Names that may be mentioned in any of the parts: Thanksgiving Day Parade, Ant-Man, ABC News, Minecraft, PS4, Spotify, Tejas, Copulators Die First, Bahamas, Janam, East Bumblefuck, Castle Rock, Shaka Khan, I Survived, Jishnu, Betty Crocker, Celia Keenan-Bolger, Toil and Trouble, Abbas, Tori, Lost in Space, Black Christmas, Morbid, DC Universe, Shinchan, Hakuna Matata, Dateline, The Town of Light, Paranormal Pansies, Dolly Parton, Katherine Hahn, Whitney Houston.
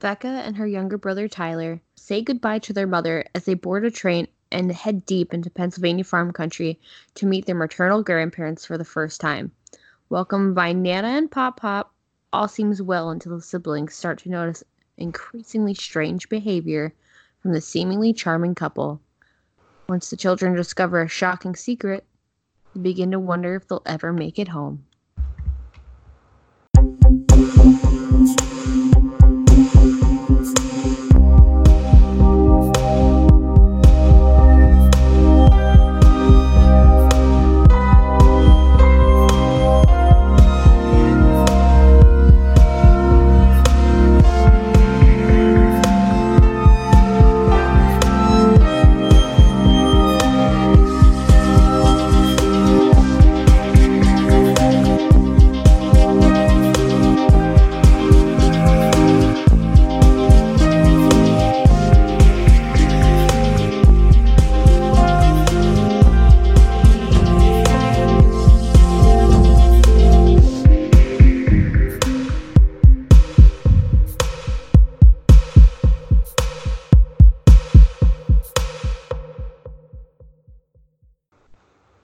Becca and her younger brother Tyler say goodbye to their mother as they board a train and head deep into Pennsylvania farm country to meet their maternal grandparents for the first time. Welcomed by Nana and Pop Pop, all seems well until the siblings start to notice increasingly strange behavior from the seemingly charming couple. Once the children discover a shocking secret, they begin to wonder if they'll ever make it home.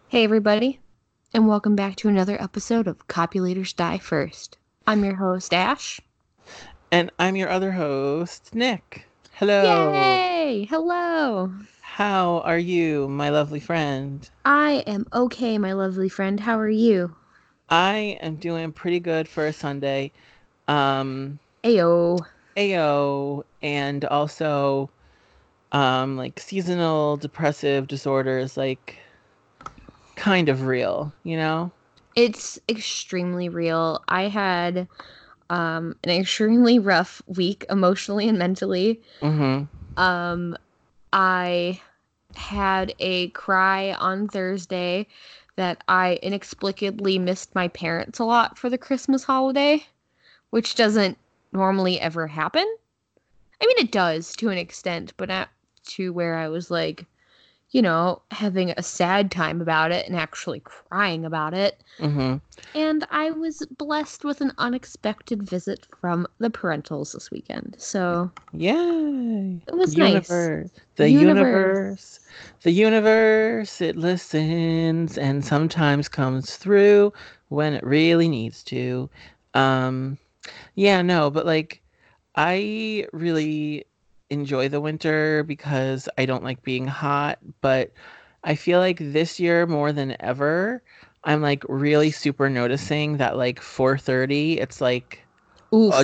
Hey everybody, and welcome back to another episode of Copulators Die First. I'm your host, Ash. And I'm your other host, Nick. Hello. Yay! Hello. How are you, my lovely friend? I am okay, my lovely friend. How are you? I am doing pretty good for a Sunday. Ayo. And also, like, seasonal depressive disorders, like, kind of real, you know? It's extremely real. I had an extremely rough week emotionally and mentally. Mm-hmm. I had a cry on Thursday that I inexplicably missed my parents a lot for the Christmas holiday, which doesn't normally ever happen. I mean, it does to an extent, but not to where I was like, you know, having a sad time about it and actually crying about it. Mm-hmm. And I was blessed with an unexpected visit from the parentals this weekend. So, yay! It was universe. Nice. The universe. The universe, it listens and sometimes comes through when it really needs to. But like, I really enjoy the winter because I don't like being hot, but I feel like this year more than ever I'm like really super noticing that like 4:30 it's like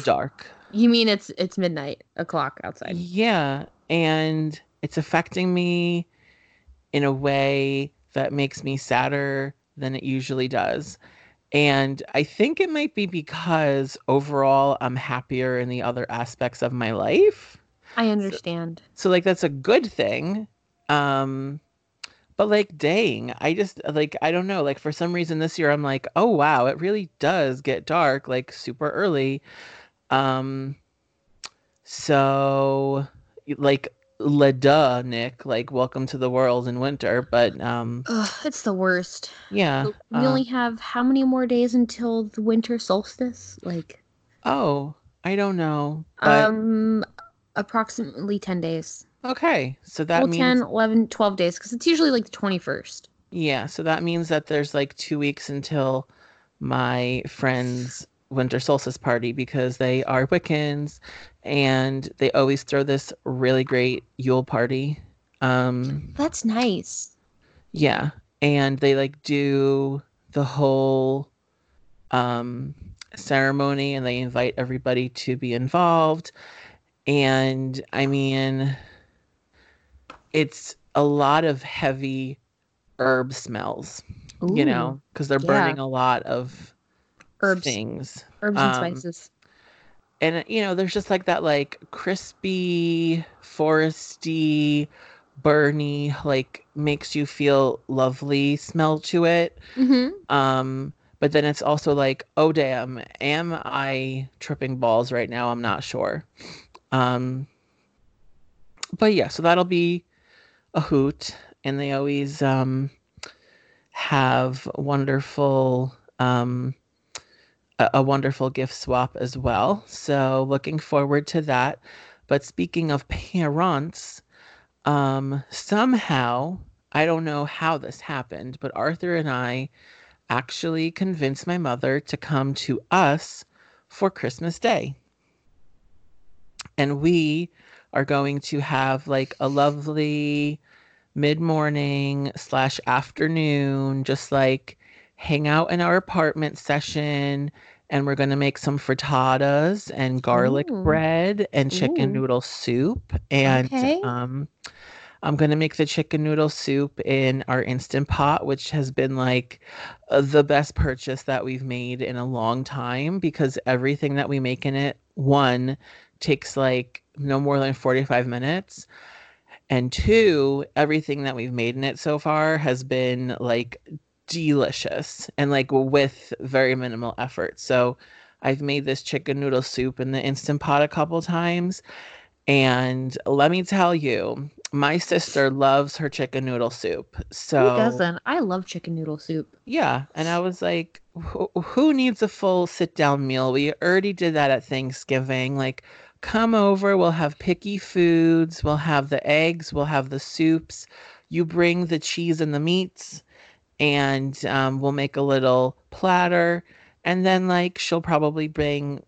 dark. You mean it's midnight o'clock outside? Yeah, and it's affecting me in a way that makes me sadder than it usually does. And I think it might be because overall I'm happier in the other aspects of my life. I understand. So like, that's a good thing. But like, dang, I just like, I don't know. Like, for some reason this year, I'm like, oh, wow, it really does get dark, like super early. So like, la-duh, Nick, like, welcome to the world in winter. But it's the worst. Yeah. We only have how many more days until the winter solstice? Like, oh, I don't know. But approximately 10 days. Okay. So that means 10, 11, 12 days, because it's usually like the 21st. Yeah. So that means that there's like 2 weeks until my friend's winter solstice party, because they are Wiccans and they always throw this really great Yule party. That's nice. Yeah. And they like do the whole ceremony and they invite everybody to be involved. And I mean, it's a lot of heavy herb smells, ooh, you know, because they're burning a lot of things. Herbs and spices. And, you know, there's just like that, like, crispy, foresty, burny, like, makes you feel lovely smell to it. Mm-hmm. But then it's also like, oh, damn, am I tripping balls right now? I'm not sure. But yeah, so that'll be a hoot. And they always, have wonderful, a wonderful gift swap as well. So looking forward to that. But speaking of parents, somehow, I don't know how this happened, but Arthur and I actually convinced my mother to come to us for Christmas Day. And we are going to have like a lovely mid-morning/afternoon, just like hang out in our apartment session. And we're going to make some frittatas and garlic bread and chicken noodle soup. And I'm going to make the chicken noodle soup in our Instant Pot, which has been like the best purchase that we've made in a long time, because everything that we make in it, one, takes like no more than 45 minutes. And two, everything that we've made in it so far has been like delicious and like with very minimal effort. So I've made this chicken noodle soup in the Instant Pot a couple times. And let me tell you, my sister loves her chicken noodle soup. So who doesn't? I love chicken noodle soup. Yeah. And I was like, who needs a full sit down meal? We already did that at Thanksgiving. Like, come over. We'll have picky foods. We'll have the eggs. We'll have the soups. You bring the cheese and the meats. And we'll make a little platter. And then, like, she'll probably bring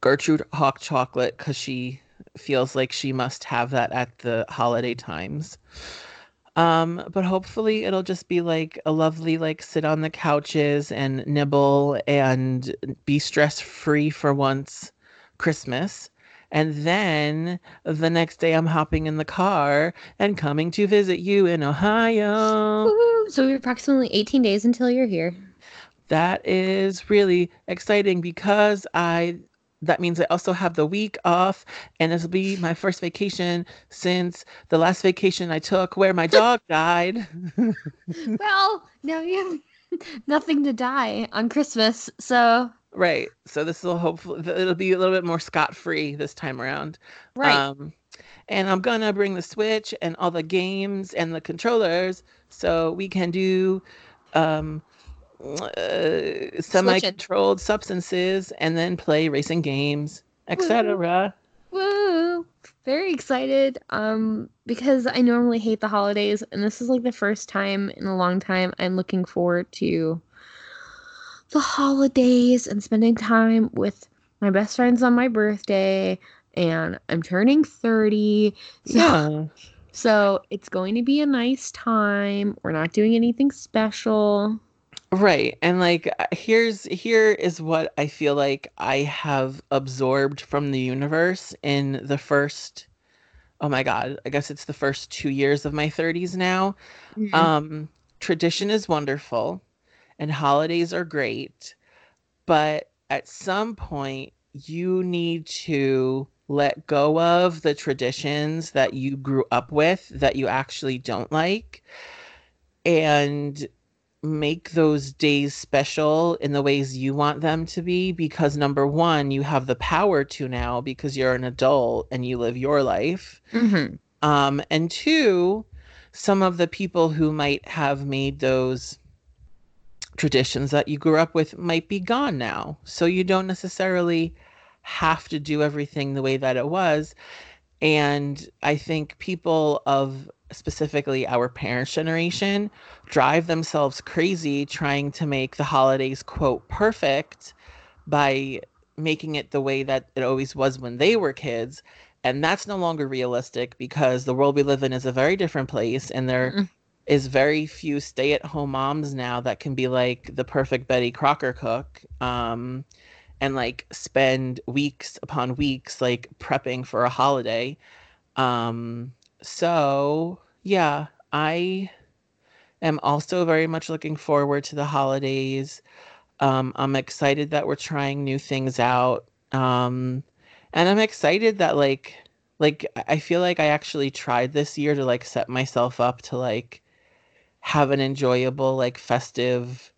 Gertrude Hawk chocolate because she feels like she must have that at the holiday times. But hopefully it'll just be, like, a lovely, like, sit on the couches and nibble and be stress-free for once Christmas. And then the next day I'm hopping in the car and coming to visit you in Ohio. Ooh, so we're approximately 18 days until you're here. That is really exciting because that means I also have the week off, and this will be my first vacation since the last vacation I took where my dog died. Well, now you have nothing to die on Christmas, so... Right. So this will hopefully, it'll be a little bit more scot-free this time around. Right. And I'm going to bring the Switch and all the games and the controllers so we can do semi-controlled substances and then play racing games, etc. Woo! Very excited because I normally hate the holidays, and this is like the first time in a long time I'm looking forward to the holidays and spending time with my best friends on my birthday, and I'm turning 30. So, yeah. So it's going to be a nice time. We're not doing anything special. Right. And like, here is what I feel like I have absorbed from the universe in the first, oh my God, I guess it's the first 2 years of my 30s now. Mm-hmm. Tradition is wonderful. And holidays are great, but at some point you need to let go of the traditions that you grew up with that you actually don't like and make those days special in the ways you want them to be, because number one, you have the power to now because you're an adult and you live your life. Mm-hmm. And two, some of the people who might have made those traditions that you grew up with might be gone now. So you don't necessarily have to do everything the way that it was. And I think people of specifically our parents' generation drive themselves crazy trying to make the holidays, quote, perfect by making it the way that it always was when they were kids. And that's no longer realistic because the world we live in is a very different place, and they're is very few stay-at-home moms now that can be like the perfect Betty Crocker cook and like spend weeks upon weeks like prepping for a holiday. So yeah, I am also very much looking forward to the holidays. I'm excited that we're trying new things out. And I'm excited that like I feel like I actually tried this year to like set myself up to like have an enjoyable, like, festive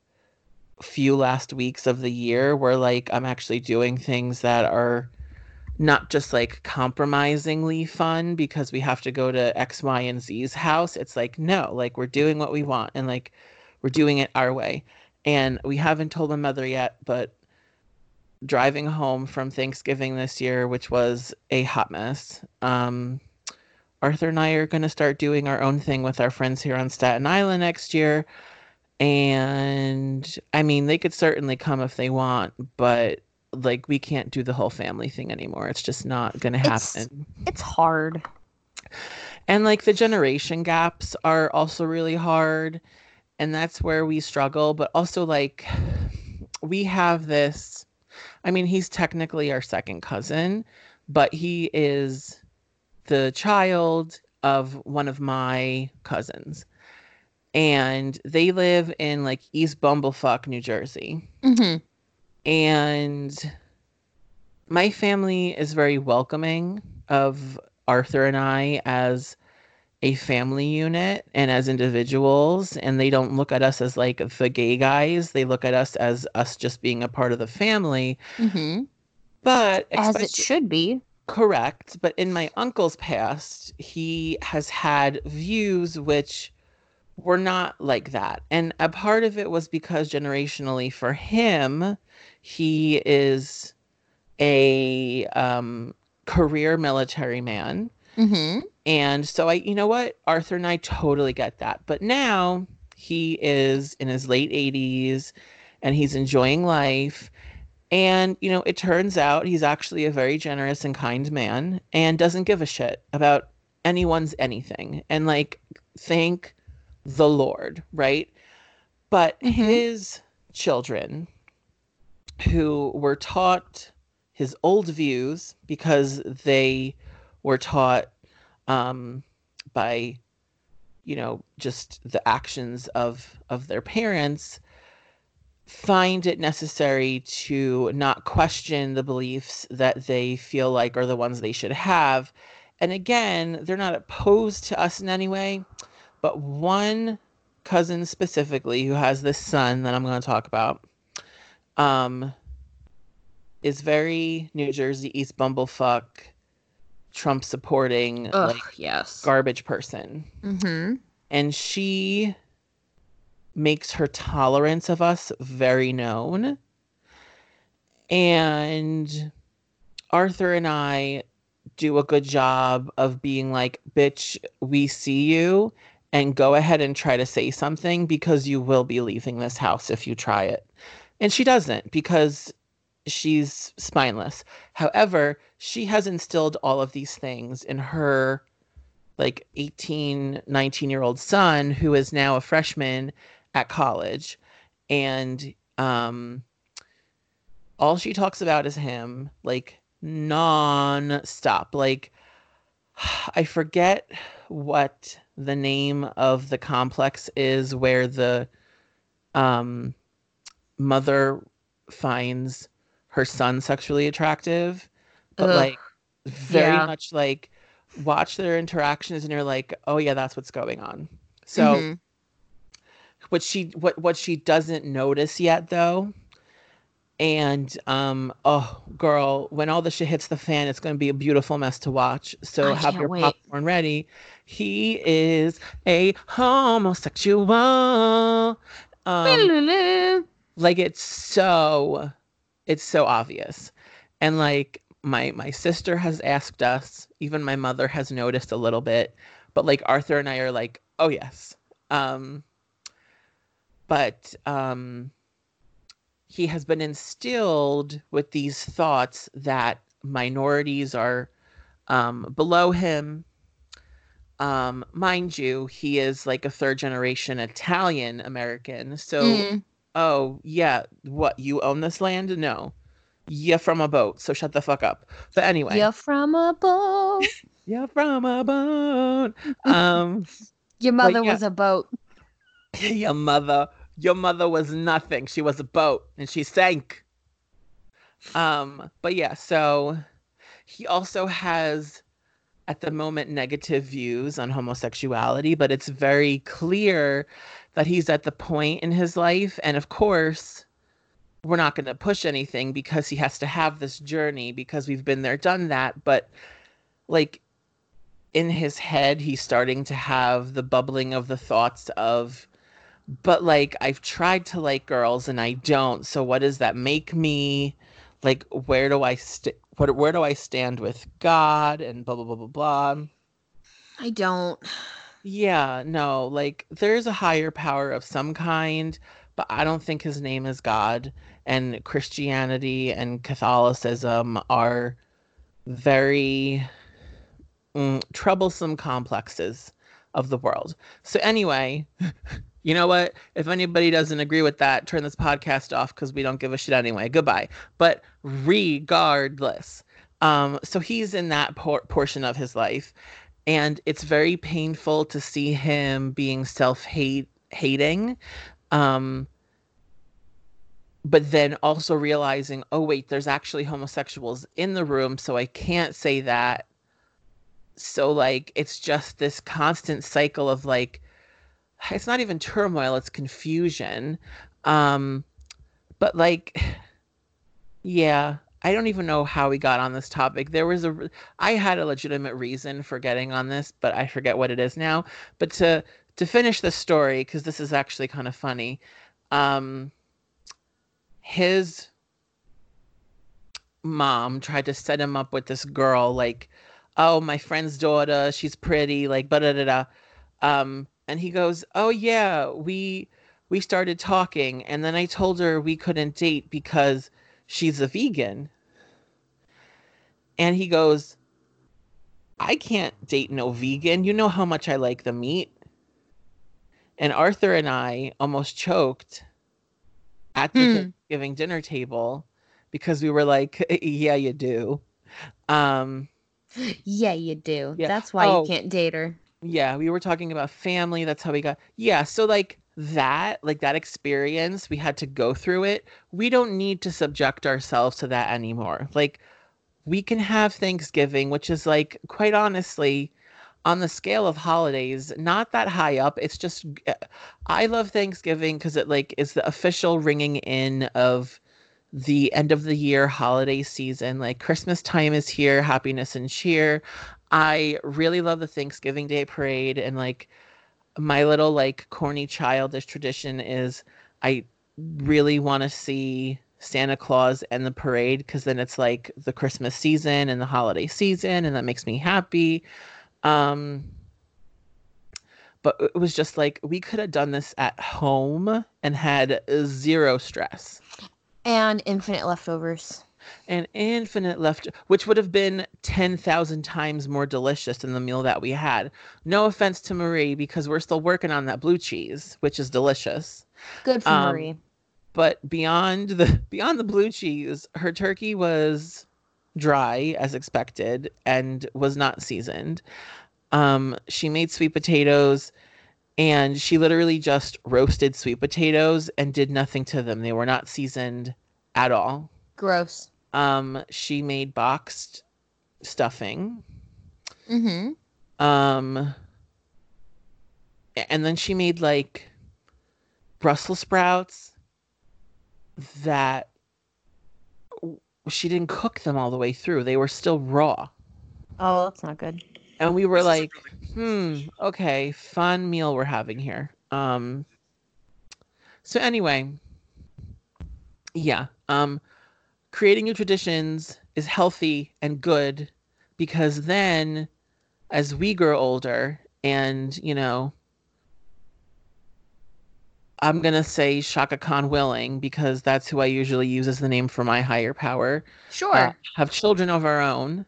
few last weeks of the year where, like, I'm actually doing things that are not just, like, compromisingly fun because we have to go to X, Y, and Z's house. It's like, no, like, we're doing what we want and, like, we're doing it our way. And we haven't told my mother yet, but driving home from Thanksgiving this year, which was a hot mess, Arthur and I are going to start doing our own thing with our friends here on Staten Island next year. And I mean, they could certainly come if they want, but like, we can't do the whole family thing anymore. It's just not going to happen. It's hard. And like the generation gaps are also really hard. And that's where we struggle. But also like we have this, I mean, he's technically our second cousin, but he is the child of one of my cousins, and they live in like East Bumblefuck, New Jersey. Mm-hmm. And my family is very welcoming of Arthur and I as a family unit and as individuals. And they don't look at us as like the gay guys. They look at us as us just being a part of the family. Mm-hmm. But as it should be. Correct. But in my uncle's past, he has had views which were not like that. And a part of it was because generationally for him, he is a career military man. Mm-hmm. And so you know what? Arthur and I totally get that. But now he is in his late 80s and he's enjoying life. And, you know, it turns out he's actually a very generous and kind man and doesn't give a shit about anyone's anything. And, like, thank the Lord, right? But mm-hmm. his children, who were taught his old views because they were taught by, you know, just the actions of their parents, find it necessary to not question the beliefs that they feel like are the ones they should have. And again, they're not opposed to us in any way, but one cousin specifically who has this son that I'm going to talk about is very New Jersey, East Bumblefuck, Trump supporting garbage person. Mm-hmm. And she makes her tolerance of us very known. And Arthur and I do a good job of being like, bitch, we see you, and go ahead and try to say something because you will be leaving this house if you try it. And she doesn't because she's spineless. However, she has instilled all of these things in her like 18, 19-year-old son who is now a freshman at college, and all she talks about is him, like non-stop. Like, I forget what the name of the complex is where the mother finds her son sexually attractive, but like very much like watch their interactions and you're like, oh yeah, that's what's going on. So mm-hmm. what she doesn't notice yet though, and oh girl, when all the shit hits the fan, it's going to be a beautiful mess to watch. So have your popcorn ready. He is a homosexual. Like it's so obvious. And like my sister has asked us, even my mother has noticed a little bit, but like Arthur and I are like, oh yes. He has been instilled with these thoughts that minorities are below him. Mind you, he is like a third generation Italian American. So, oh yeah, what, you own this land? No. You're from a boat, so shut the fuck up. But anyway. You're from a boat. You're from a boat. Your mother was a boat. Your mother was nothing. She was a boat, and she sank. But yeah, so he also has, at the moment, negative views on homosexuality, but it's very clear that he's at the point in his life, and of course, we're not going to push anything because he has to have this journey because we've been there, done that. But like in his head, he's starting to have the bubbling of the thoughts of, but like, I've tried to like girls and I don't. So what does that make me? like, where do I stand with God and blah, blah, blah, blah, blah. I don't. Yeah, no, like, there's a higher power of some kind, but I don't think his name is God. And Christianity and Catholicism are very troublesome complexes of the world. So anyway, you know what? If anybody doesn't agree with that, turn this podcast off because we don't give a shit anyway. Goodbye. But regardless, so he's in that portion of his life, and it's very painful to see him being hating. But then also realizing, oh, wait, there's actually homosexuals in the room, so I can't say that. So, like, it's just this constant cycle of, like, it's not even turmoil, it's confusion. But, like, yeah, I don't even know how we got on this topic. I had a legitimate reason for getting on this, but I forget what it is now. But to finish the story, because this is actually kind of funny, his mom tried to set him up with this girl, like, oh, my friend's daughter, she's pretty, like, ba-da-da-da. And he goes, oh, yeah, we started talking, and then I told her we couldn't date because she's a vegan. And he goes, I can't date no vegan. You know how much I like the meat. And Arthur and I almost choked at the Thanksgiving dinner table because we were like, yeah, you do. Yeah, you do. Yeah. That's why you can't date her. Yeah, we were talking about family. That's how we got. Yeah, so like that experience, we had to go through it. We don't need to subject ourselves to that anymore. Like, we can have Thanksgiving, which is, like, quite honestly, on the scale of holidays, not that high up. It's just, I love Thanksgiving because it, like, is the official ringing in of the end of the year holiday season. Like, Christmas time is here, happiness and cheer. I really love the Thanksgiving Day Parade, and, like, my little, like, corny childish tradition is I really want to see Santa Claus and the parade, because then it's, like, the Christmas season and the holiday season, and that makes me happy. But it was just like, we could have done this at home and had zero stress. And infinite leftovers. Which would have been 10,000 times more delicious than the meal that we had. No offense to Marie, because we're still working on that blue cheese, which is delicious. Good for Marie. But beyond the blue cheese, her turkey was dry as expected and was not seasoned. She made sweet potatoes, and she literally just roasted sweet potatoes and did nothing to them. They were not seasoned at all. Gross. She made boxed stuffing. Mm-hmm. And then she made, like, Brussels sprouts that she didn't cook them all the way through. They were still raw. Oh, that's not good. And we were like, okay, fun meal we're having here. So anyway, yeah. Creating new traditions is healthy and good, because then as we grow older and, you know, I'm going to say Shaka Khan willing, because that's who I usually use as the name for my higher power. Sure. Have children of our own.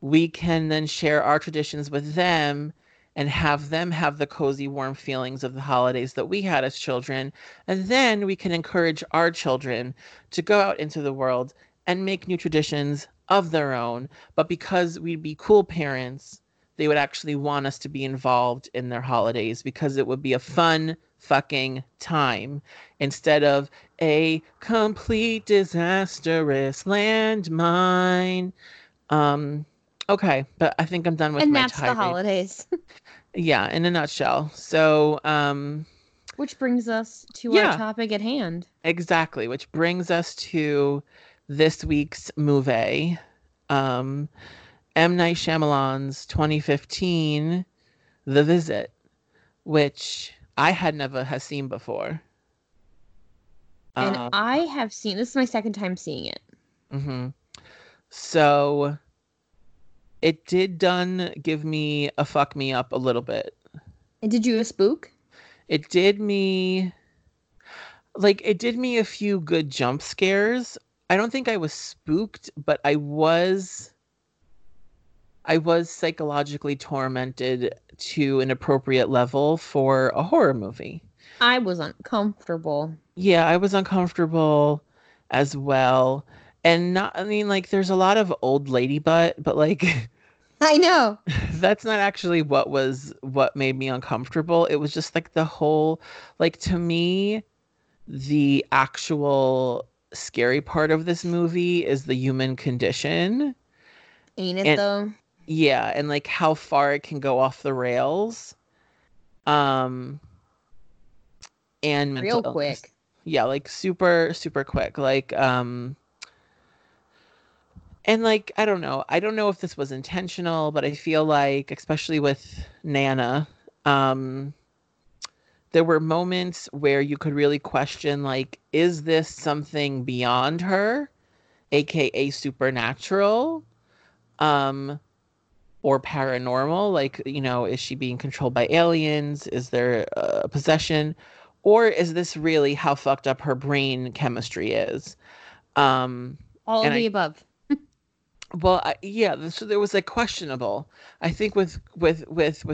We can then share our traditions with them and have them have the cozy, warm feelings of the holidays that we had as children. And then we can encourage our children to go out into the world and make new traditions of their own. But because we'd be cool parents, they would actually want us to be involved in their holidays, because it would be a fun fucking time instead of a complete disastrous landmine. Okay, but I think I'm done with my tirade. And that's the holidays. Yeah, in a nutshell. So, which brings us to our topic at hand. Exactly, which brings us to this week's movie. M. Night Shyamalan's 2015 The Visit, which I had never seen before. And I have seen, this is my second time seeing it. Mm-hmm. So it did give me a fuck me up a little bit. And did you a spook? It did me, like, it did me a few good jump scares. I don't think I was spooked, but I was psychologically tormented to an appropriate level for a horror movie. I was uncomfortable. Yeah, I was uncomfortable as well. And not, I mean, like, there's a lot of old lady butt, but like, I know that's not actually what made me uncomfortable. It was just like the whole, like, to me, the actual scary part of this movie is the human condition. Ain't it though? Yeah. And like how far it can go off the rails. And real quick. Illness. Yeah. Like super, super quick. Like, and like, I don't know. I don't know if this was intentional, but I feel like, especially with Nana, there were moments where you could really question, like, is this something beyond her, aka supernatural, or paranormal? Like, you know, is she being controlled by aliens? Is there a possession? Or is this really how fucked up her brain chemistry is? All of the above. Well, yeah, so there was a questionable. I think with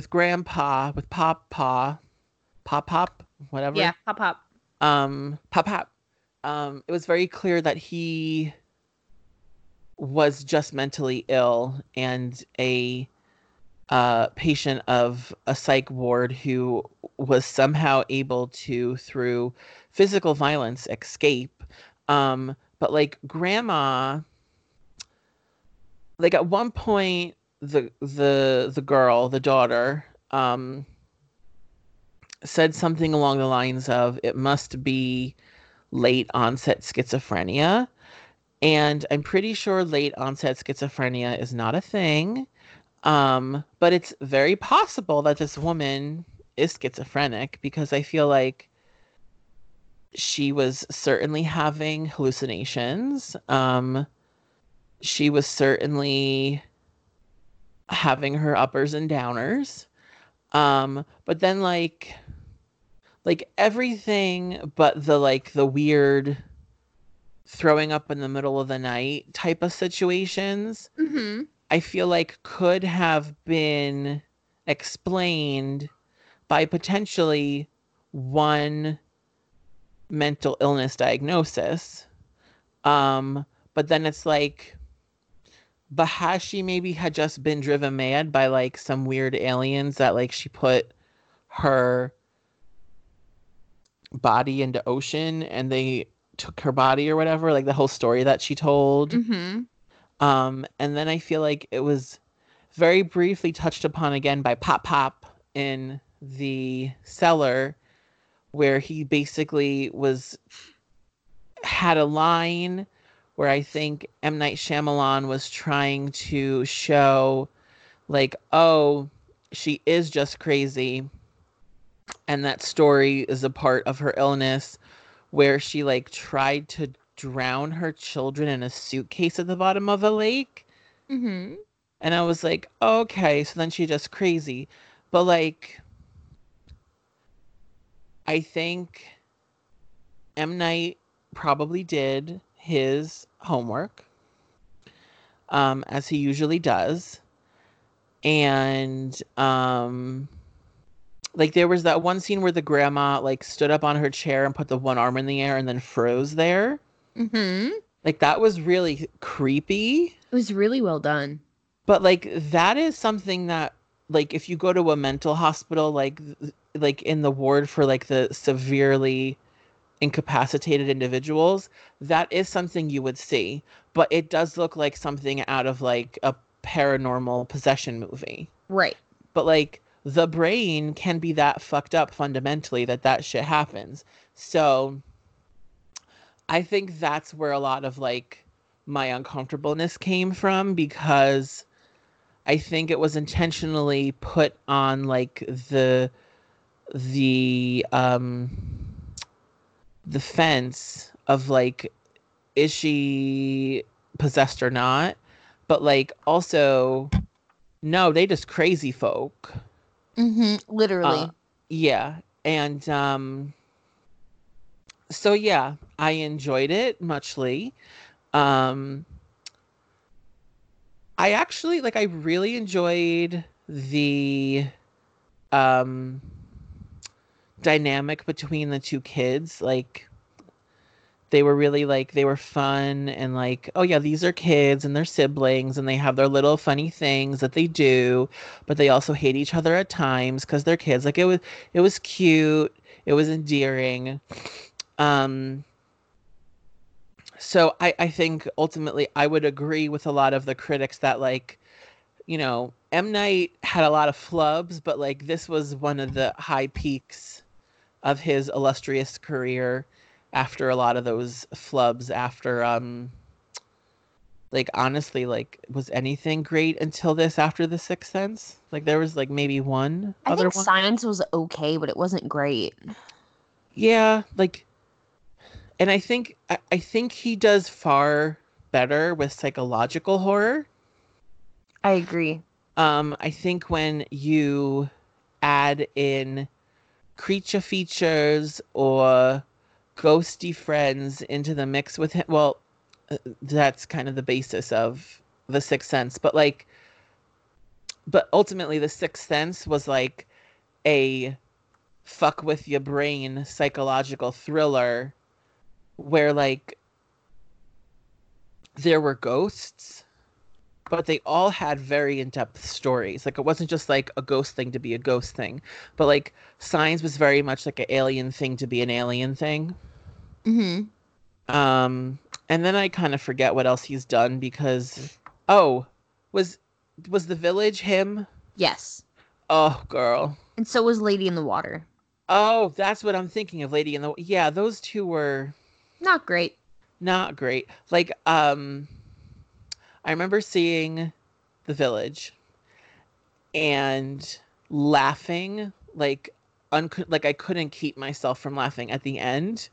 Grandpa, with Pop, whatever. Yeah, Pop. It was very clear that he was just mentally ill and a patient of a psych ward who was somehow able to, through physical violence, escape. But like Grandma. Like at one point, the girl, the daughter, said something along the lines of, "It must be late onset schizophrenia," and I'm pretty sure late onset schizophrenia is not a thing, but it's very possible that this woman is schizophrenic because I feel like she was certainly having hallucinations. She was certainly having her uppers and downers. But then like everything but the, like, the weird throwing up in the middle of the night type of situations, mm-hmm. I feel like could have been explained by potentially one mental illness diagnosis. But then it's like, Bahashi maybe had just been driven mad by like some weird aliens that like she put her body into ocean and they took her body or whatever, like the whole story that she told. Mm-hmm. And then I feel like it was very briefly touched upon again by Pop in the cellar, where he basically had a line where I think M. Night Shyamalan was trying to show, like, oh, she is just crazy. And that story is a part of her illness where she, like, tried to drown her children in a suitcase at the bottom of a lake. Mm-hmm. And I was like, oh, okay, so then she's just crazy. But, like, I think M. Night probably did his homework, as he usually does, and like there was that one scene where the grandma like stood up on her chair and put the one arm in the air and then froze there. Mm-hmm. Like that was really creepy. It was really well done. But like that is something that like if you go to a mental hospital, like in the ward for like the severely incapacitated individuals, that is something you would see, but it does look like something out of like a paranormal possession movie, right? But like the brain can be that fucked up fundamentally that shit happens. So I think that's where a lot of like my uncomfortableness came from, because I think it was intentionally put on like the the fence of like, is she possessed or not? But like, also, no, they just crazy folk. Mm-hmm. Literally. Yeah. And so, yeah, I enjoyed it muchly. I actually, like, I really enjoyed the dynamic between the two kids. Like, they were really, like, they were fun and, like, oh, yeah, these are kids and they're siblings and they have their little funny things that they do, but they also hate each other at times because they're kids. Like, it was cute. It was endearing. So I think ultimately I would agree with a lot of the critics that, like, you know, M. Night had a lot of flubs, but like this was one of the high peaks of his illustrious career after a lot of those flubs, after like, honestly, like, was anything great until this, after The Sixth Sense? Like, there was like maybe one other one. I think Science was okay, but it wasn't great. Yeah, like, and I think he does far better with psychological horror. I agree. I think when you add in creature features or ghosty friends into the mix with him, well, that's kind of the basis of The Sixth Sense. But like, but ultimately, The Sixth Sense was like a fuck with your brain psychological thriller, where like there were ghosts, but they all had very in-depth stories. Like, it wasn't just like a ghost thing to be a ghost thing, but like Signs was very much like an alien thing to be an alien thing. Mm-hmm. And then I kind of forget what else he's done because, oh, was The Village him? Yes. Oh, girl. And so was Lady in the Water. Oh, that's what I'm thinking of, Lady in the Water. Yeah, those two were... Not great. Not great. Like, I remember seeing The Village and laughing, like, I couldn't keep myself from laughing at the end.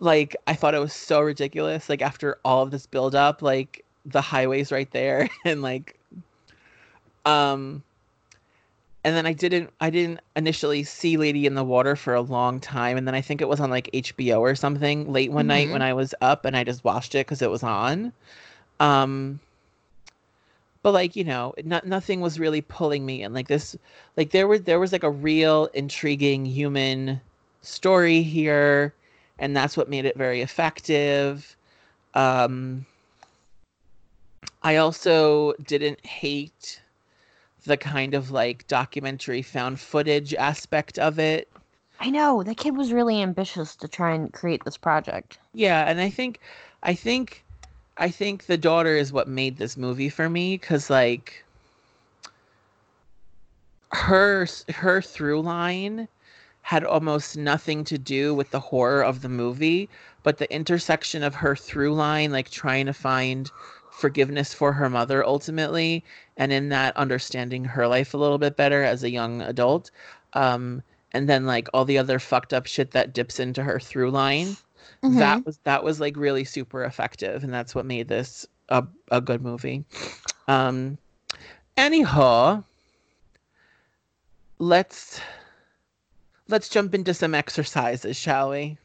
Like, I thought it was so ridiculous. Like, after all of this build-up, like, the highway's right there. And, like, and then I didn't initially see Lady in the Water for a long time. And then I think it was on like HBO or something late one night when I was up, and I just watched it because it was on. But like, you know, nothing was really pulling me in. Like this, like there was like a real intriguing human story here, and that's what made it very effective. I also didn't hate the kind of like documentary found footage aspect of it. I know that kid was really ambitious to try and create this project. Yeah, and I think the daughter is what made this movie for me, because like her through line had almost nothing to do with the horror of the movie, but the intersection of her through line, like trying to find forgiveness for her mother ultimately, and in that understanding her life a little bit better as a young adult, and then like all the other fucked up shit that dips into her through line, that was like really super effective, and that's what made this a good movie. Anyhow, let's jump into some exercises, shall we?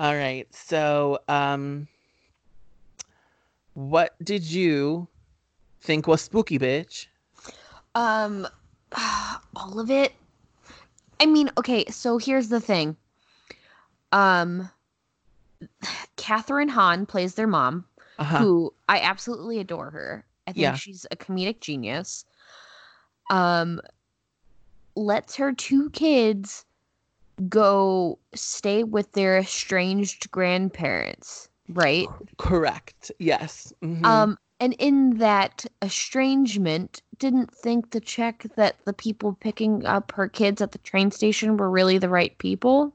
All right, so what did you think was spooky, bitch? All of it. I mean, okay, so here's the thing. Katherine Hahn plays their mom, who I absolutely adore her. I think she's a comedic genius. Lets her two kids go stay with their estranged grandparents. Right? Correct. Yes. Mm-hmm. And in that estrangement, didn't think to check that the people picking up her kids at the train station were really the right people.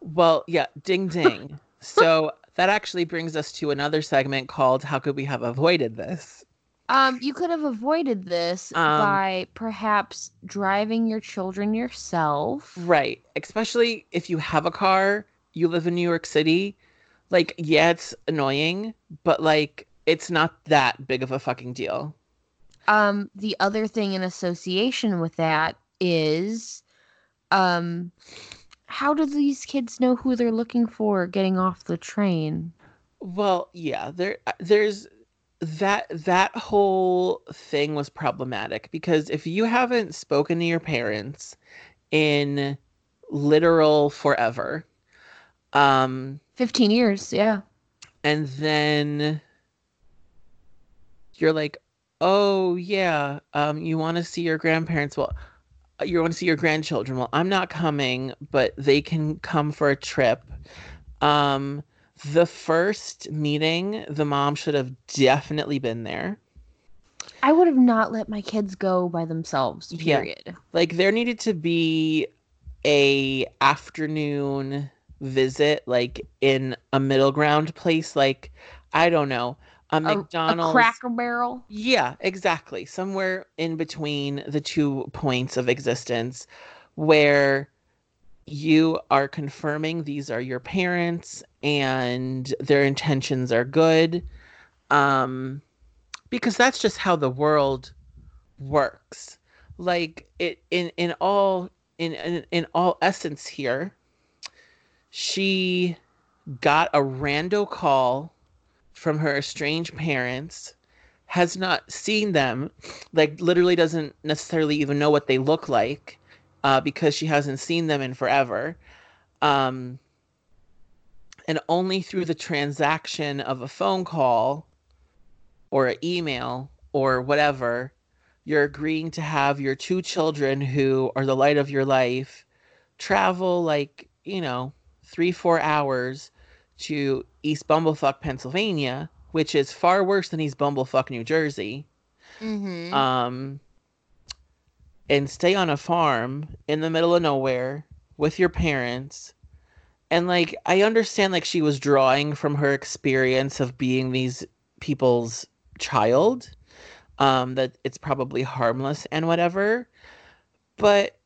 Well, yeah. Ding, ding. So that actually brings us to another segment called How Could We Have Avoided This? You could have avoided this by perhaps driving your children yourself. Right. Especially if you have a car, you live in New York City. Like, yeah, it's annoying, but, like, it's not that big of a fucking deal. The other thing in association with that is, how do these kids know who they're looking for getting off the train? Well, yeah, there's... That whole thing was problematic because if you haven't spoken to your parents in literal forever, 15 years, yeah, and then you're like, oh yeah, you want to see your grandparents? Well, you want to see your grandchildren? Well, I'm not coming, but they can come for a trip. The first meeting, the mom should have definitely been there. I would have not let my kids go by themselves, period. Yeah. Like, there needed to be an afternoon visit, like, in a middle ground place. Like, I don't know, a McDonald's. A Cracker Barrel? Yeah, exactly. Somewhere in between the 2 points of existence where you are confirming these are your parents and their intentions are good, because that's just how the world works. Like, it in all essence here, she got a rando call from her estranged parents, has not seen them, like, literally doesn't necessarily even know what they look like. Because she hasn't seen them in forever. And only through the transaction of a phone call or an email or whatever, you're agreeing to have your two children who are the light of your life travel, like, 3-4 hours to East Bumblefuck, Pennsylvania, which is far worse than East Bumblefuck, New Jersey. Mm-hmm. And stay on a farm in the middle of nowhere with your parents. And, like, I understand, like, she was drawing from her experience of being these people's child, that it's probably harmless and whatever. But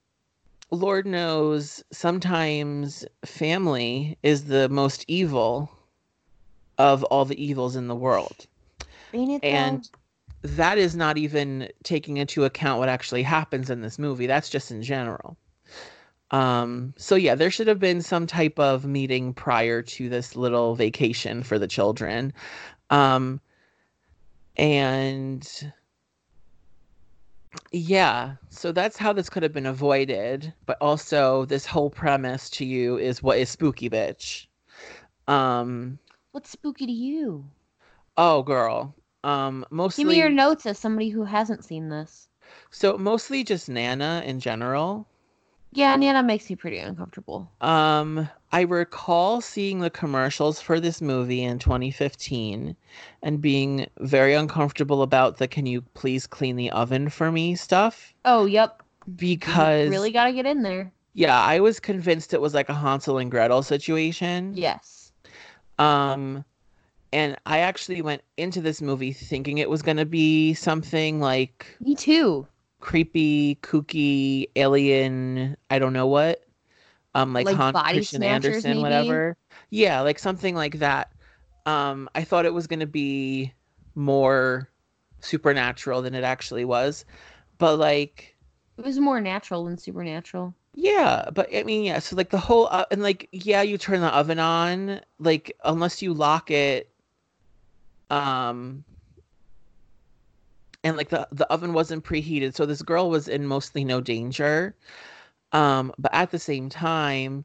Lord knows sometimes family is the most evil of all the evils in the world. And that is not even taking into account what actually happens in this movie. That's just in general. So yeah, there should have been some type of meeting prior to this little vacation for the children. And yeah, so that's how this could have been avoided. But also, this whole premise to you is what is spooky, bitch. What's spooky to you? Oh, girl. Mostly, give me your notes as somebody who hasn't seen this. So mostly just Nana in general. Yeah, Nana makes me pretty uncomfortable. I recall seeing the commercials for this movie in 2015 and being very uncomfortable about the "Can you please clean the oven for me" stuff. Oh, yep. Because you really got to get in there. Yeah, I was convinced it was like a Hansel and Gretel situation. Yes. And I actually went into this movie thinking it was going to be something like... Me too. Creepy, kooky, alien, I don't know what. Like Haunted, Christian Anderson, maybe? Whatever. Yeah, like something like that. I thought it was going to be more supernatural than it actually was. But like... It was more natural than supernatural. Yeah, but I mean, yeah. So like the whole... and like, yeah, you turn the oven on. Like, unless you lock it... and like the oven wasn't preheated, so this girl was in mostly no danger, but at the same time,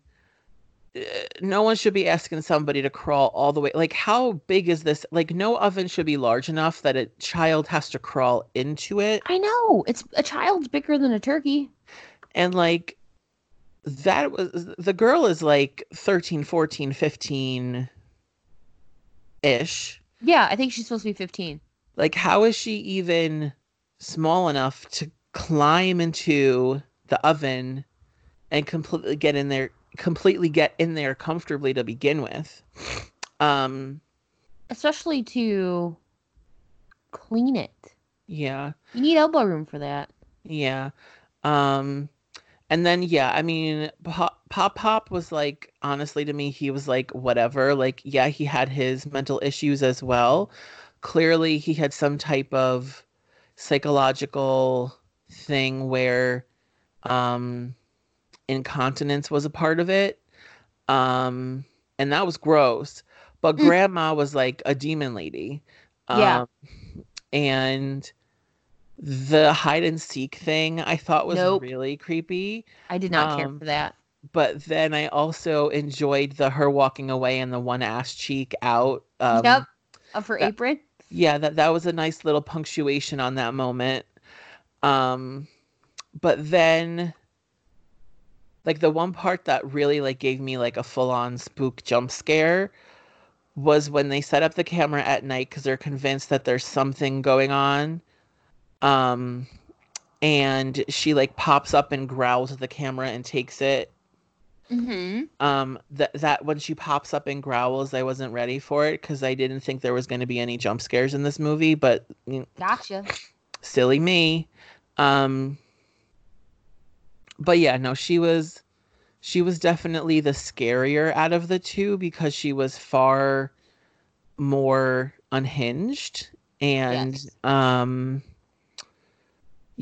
no one should be asking somebody to crawl all the way. Like, how big is this? Like, no oven should be large enough that a child has to crawl into it. I know, it's a child's bigger than a turkey. And like, that was, the girl is like 13, 14, 15 ish. Yeah, I think she's supposed to be 15. Like, how is she even small enough to climb into the oven and completely get in there comfortably to begin with? Especially to clean it. Yeah. You need elbow room for that. Yeah. And then, yeah, I mean, Pop was like, honestly, to me, he was like, whatever. Like, yeah, he had his mental issues as well. Clearly, he had some type of psychological thing where incontinence was a part of it. And that was gross. But Grandma was like a demon lady. Yeah. And the hide and seek thing I thought was really creepy. I did not care for that. But then I also enjoyed her walking away and the one ass cheek out. Yep. Of her apron. Yeah, that was a nice little punctuation on that moment. But then, like, the one part that really like gave me like a full on spook jump scare was when they set up the camera at night because they're convinced that there's something going on. And she like pops up and growls at the camera and takes it. Mm-hmm. That when she pops up and growls, I wasn't ready for it because I didn't think there was going to be any jump scares in this movie. But gotcha, silly me. But yeah, no, she was definitely the scarier out of the two because she was far more unhinged and yes.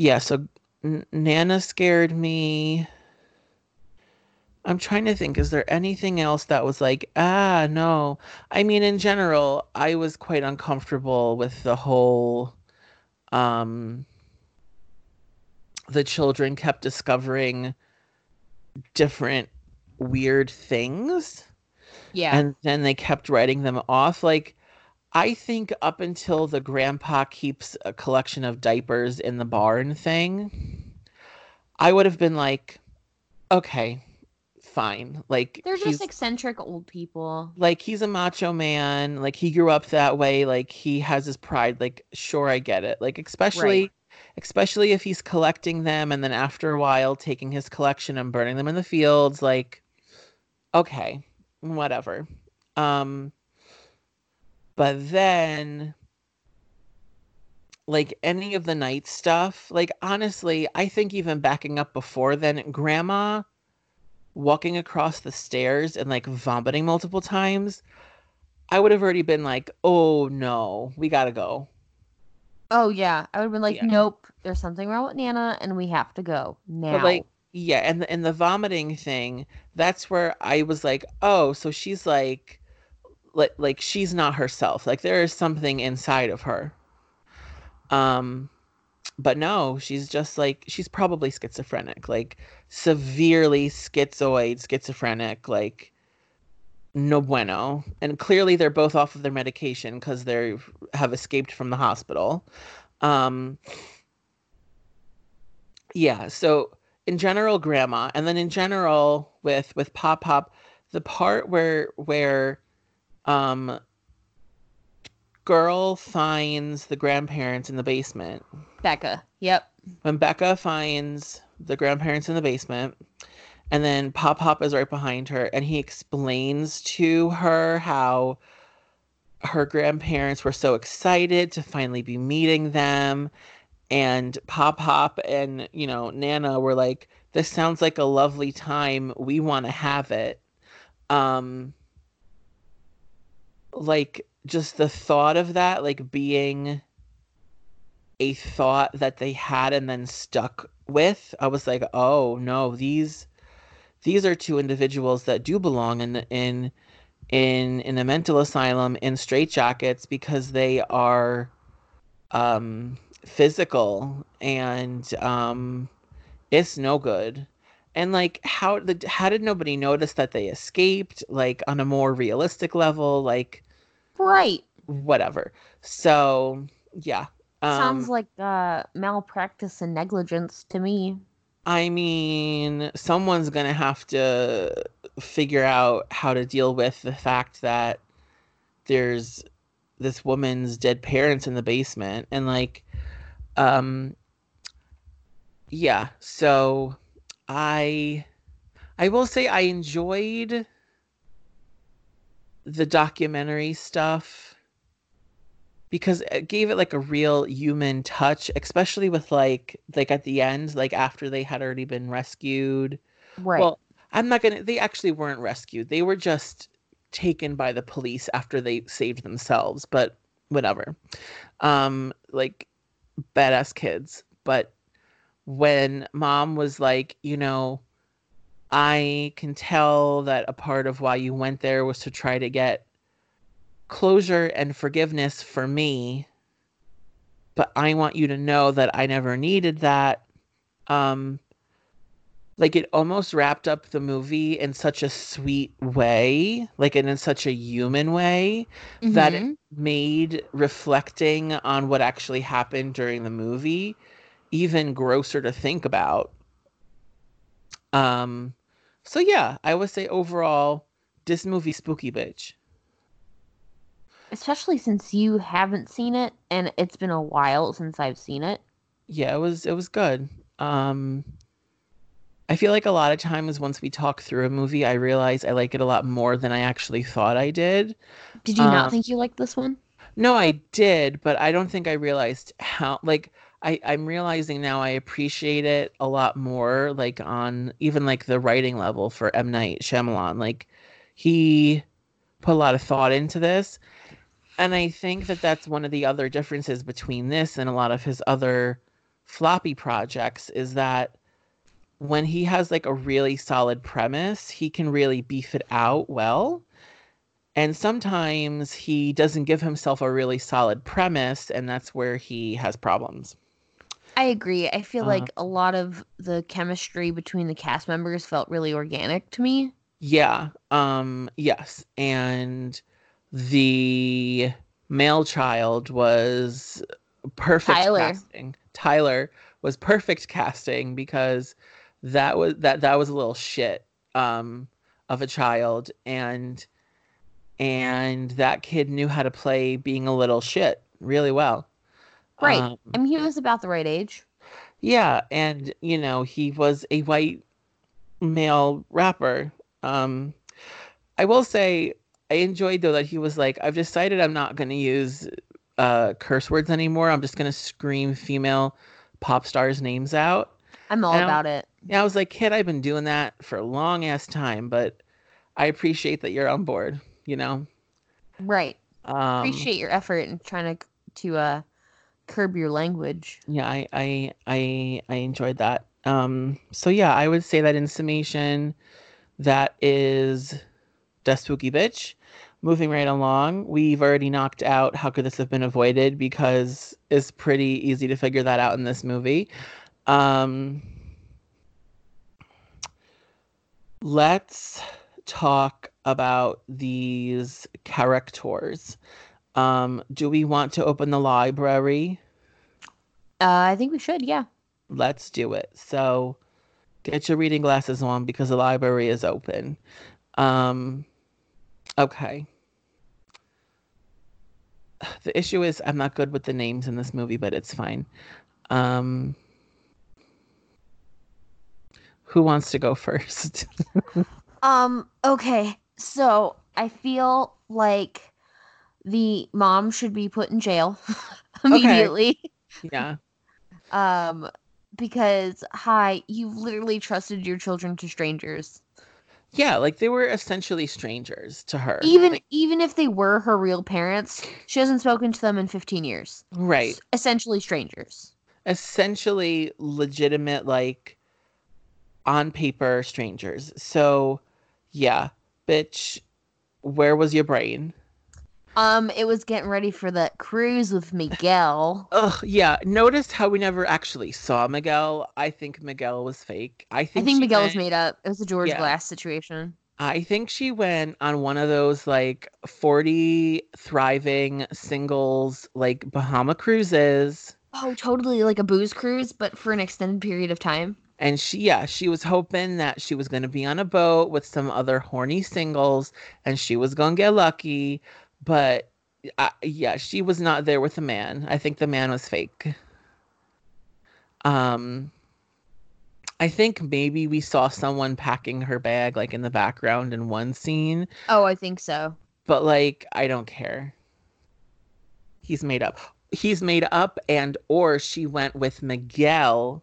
Yeah. So Nana scared me. I'm trying to think, is there anything else that was like, no. I mean, in general, I was quite uncomfortable with the whole, the children kept discovering different weird things. Yeah. And then they kept writing them off. Like, I think up until the grandpa keeps a collection of diapers in the barn thing, I would have been like, okay, fine. Like, they're just eccentric old people. Like, he's a macho man. Like, he grew up that way. Like, he has his pride. Like, sure, I get it. Like, especially if he's collecting them and then after a while taking his collection and burning them in the fields. Like, okay, whatever. But then, like, any of the night stuff, like, honestly, I think even backing up before then, Grandma walking across the stairs and like vomiting multiple times, I would have already been like, oh no, we gotta go. Oh yeah, I would have been like, nope, there's something wrong with Nana and we have to go now. But like, yeah, and the vomiting thing, that's where I was like, oh, so she's like she's not herself, like there is something inside of her. But no, she's just like, she's probably schizophrenic, like severely schizophrenic, like no bueno. And clearly they're both off of their medication because they have escaped from the hospital. Yeah, so in general, Grandma, and then in general with Pop, the part where girl finds the grandparents in the basement. Becca. Yep. When Becca finds the grandparents in the basement, and then Pop is right behind her, and he explains to her how her grandparents were so excited to finally be meeting them, and Pop and, you know, Nana were like, this sounds like a lovely time. We want to have it. Like, just the thought of that, like, being a thought that they had and then stuck with, I was like, oh no, these are two individuals that do belong in a mental asylum in straitjackets because they are physical and it's no good. And like, how did nobody notice that they escaped? Like, on a more realistic level, like, right, whatever. So yeah, sounds like malpractice and negligence to me. I mean, someone's gonna have to figure out how to deal with the fact that there's this woman's dead parents in the basement, and like, yeah. So I will say I enjoyed the documentary stuff because it gave it like a real human touch, especially with like at the end, like after they had already been rescued. Right. Well, they actually weren't rescued. They were just taken by the police after they saved themselves, but whatever. Like badass kids. But when mom was like, you know, I can tell that a part of why you went there was to try to get closure and forgiveness for me, but I want you to know that I never needed that. Like it almost wrapped up the movie in such a sweet way, like and in such a human way, mm-hmm. that it made reflecting on what actually happened during the movie even grosser to think about. So yeah, I would say overall, this movie spooky bitch. Especially since you haven't seen it, and it's been a while since I've seen it. Yeah, it was good. I feel like a lot of times once we talk through a movie, I realize I like it a lot more than I actually thought I did. Did you not think you liked this one? No, I did, but I don't think I realized how, like, I'm realizing now I appreciate it a lot more, like, on even, like, the writing level for M. Night Shyamalan. Like, he put a lot of thought into this, and I think that that's one of the other differences between this and a lot of his other floppy projects is that when he has like a really solid premise, he can really beef it out well. And sometimes he doesn't give himself a really solid premise, and that's where he has problems. I agree. I feel like a lot of the chemistry between the cast members felt really organic to me. Yeah. Yes. And the male child was perfect casting. Tyler was perfect casting because that was a little shit of a child, and that kid knew how to play being a little shit really well. Right. I mean, he was about the right age. Yeah, and you know, he was a white male rapper. I will say I enjoyed though that he was like, I've decided I'm not going to use curse words anymore. I'm just going to scream female pop stars' names out. I'm all about it. Yeah, I was like, kid, I've been doing that for a long ass time, but I appreciate that you're on board, you know? Right. Appreciate your effort in trying to curb your language. Yeah, I enjoyed that. So yeah, I would say that in summation, that is the spooky bitch. Moving right along, we've already knocked out how could this have been avoided, because it's pretty easy to figure that out in this movie. Let's talk about these characters. Do we want to open the library? I think we should, yeah. Let's do it. So get your reading glasses on because the library is open. Okay. The issue is I'm not good with the names in this movie, but it's fine. Who wants to go first? Okay. So I feel like the mom should be put in jail immediately. Okay. Yeah. Because you've literally trusted your children to strangers. Yeah, like they were essentially strangers to her. Even if they were her real parents, she hasn't spoken to them in 15 years. Right. Essentially strangers. Essentially legitimate, like, on paper strangers. So, yeah, bitch, where was your brain? It was getting ready for that cruise with Miguel. Ugh, yeah. Noticed how we never actually saw Miguel. I think Miguel was fake. I think Miguel was made up. It was a George Glass situation. I think she went on one of those like 40 thriving singles, like Bahama cruises. Oh, totally. Like a booze cruise, but for an extended period of time. And she was hoping that she was going to be on a boat with some other horny singles and she was going to get lucky. But, yeah, she was not there with the man. I think the man was fake. I think maybe we saw someone packing her bag, like, in the background in one scene. Oh, I think so. But, like, I don't care. He's made up. He's made up, and or she went with Miguel,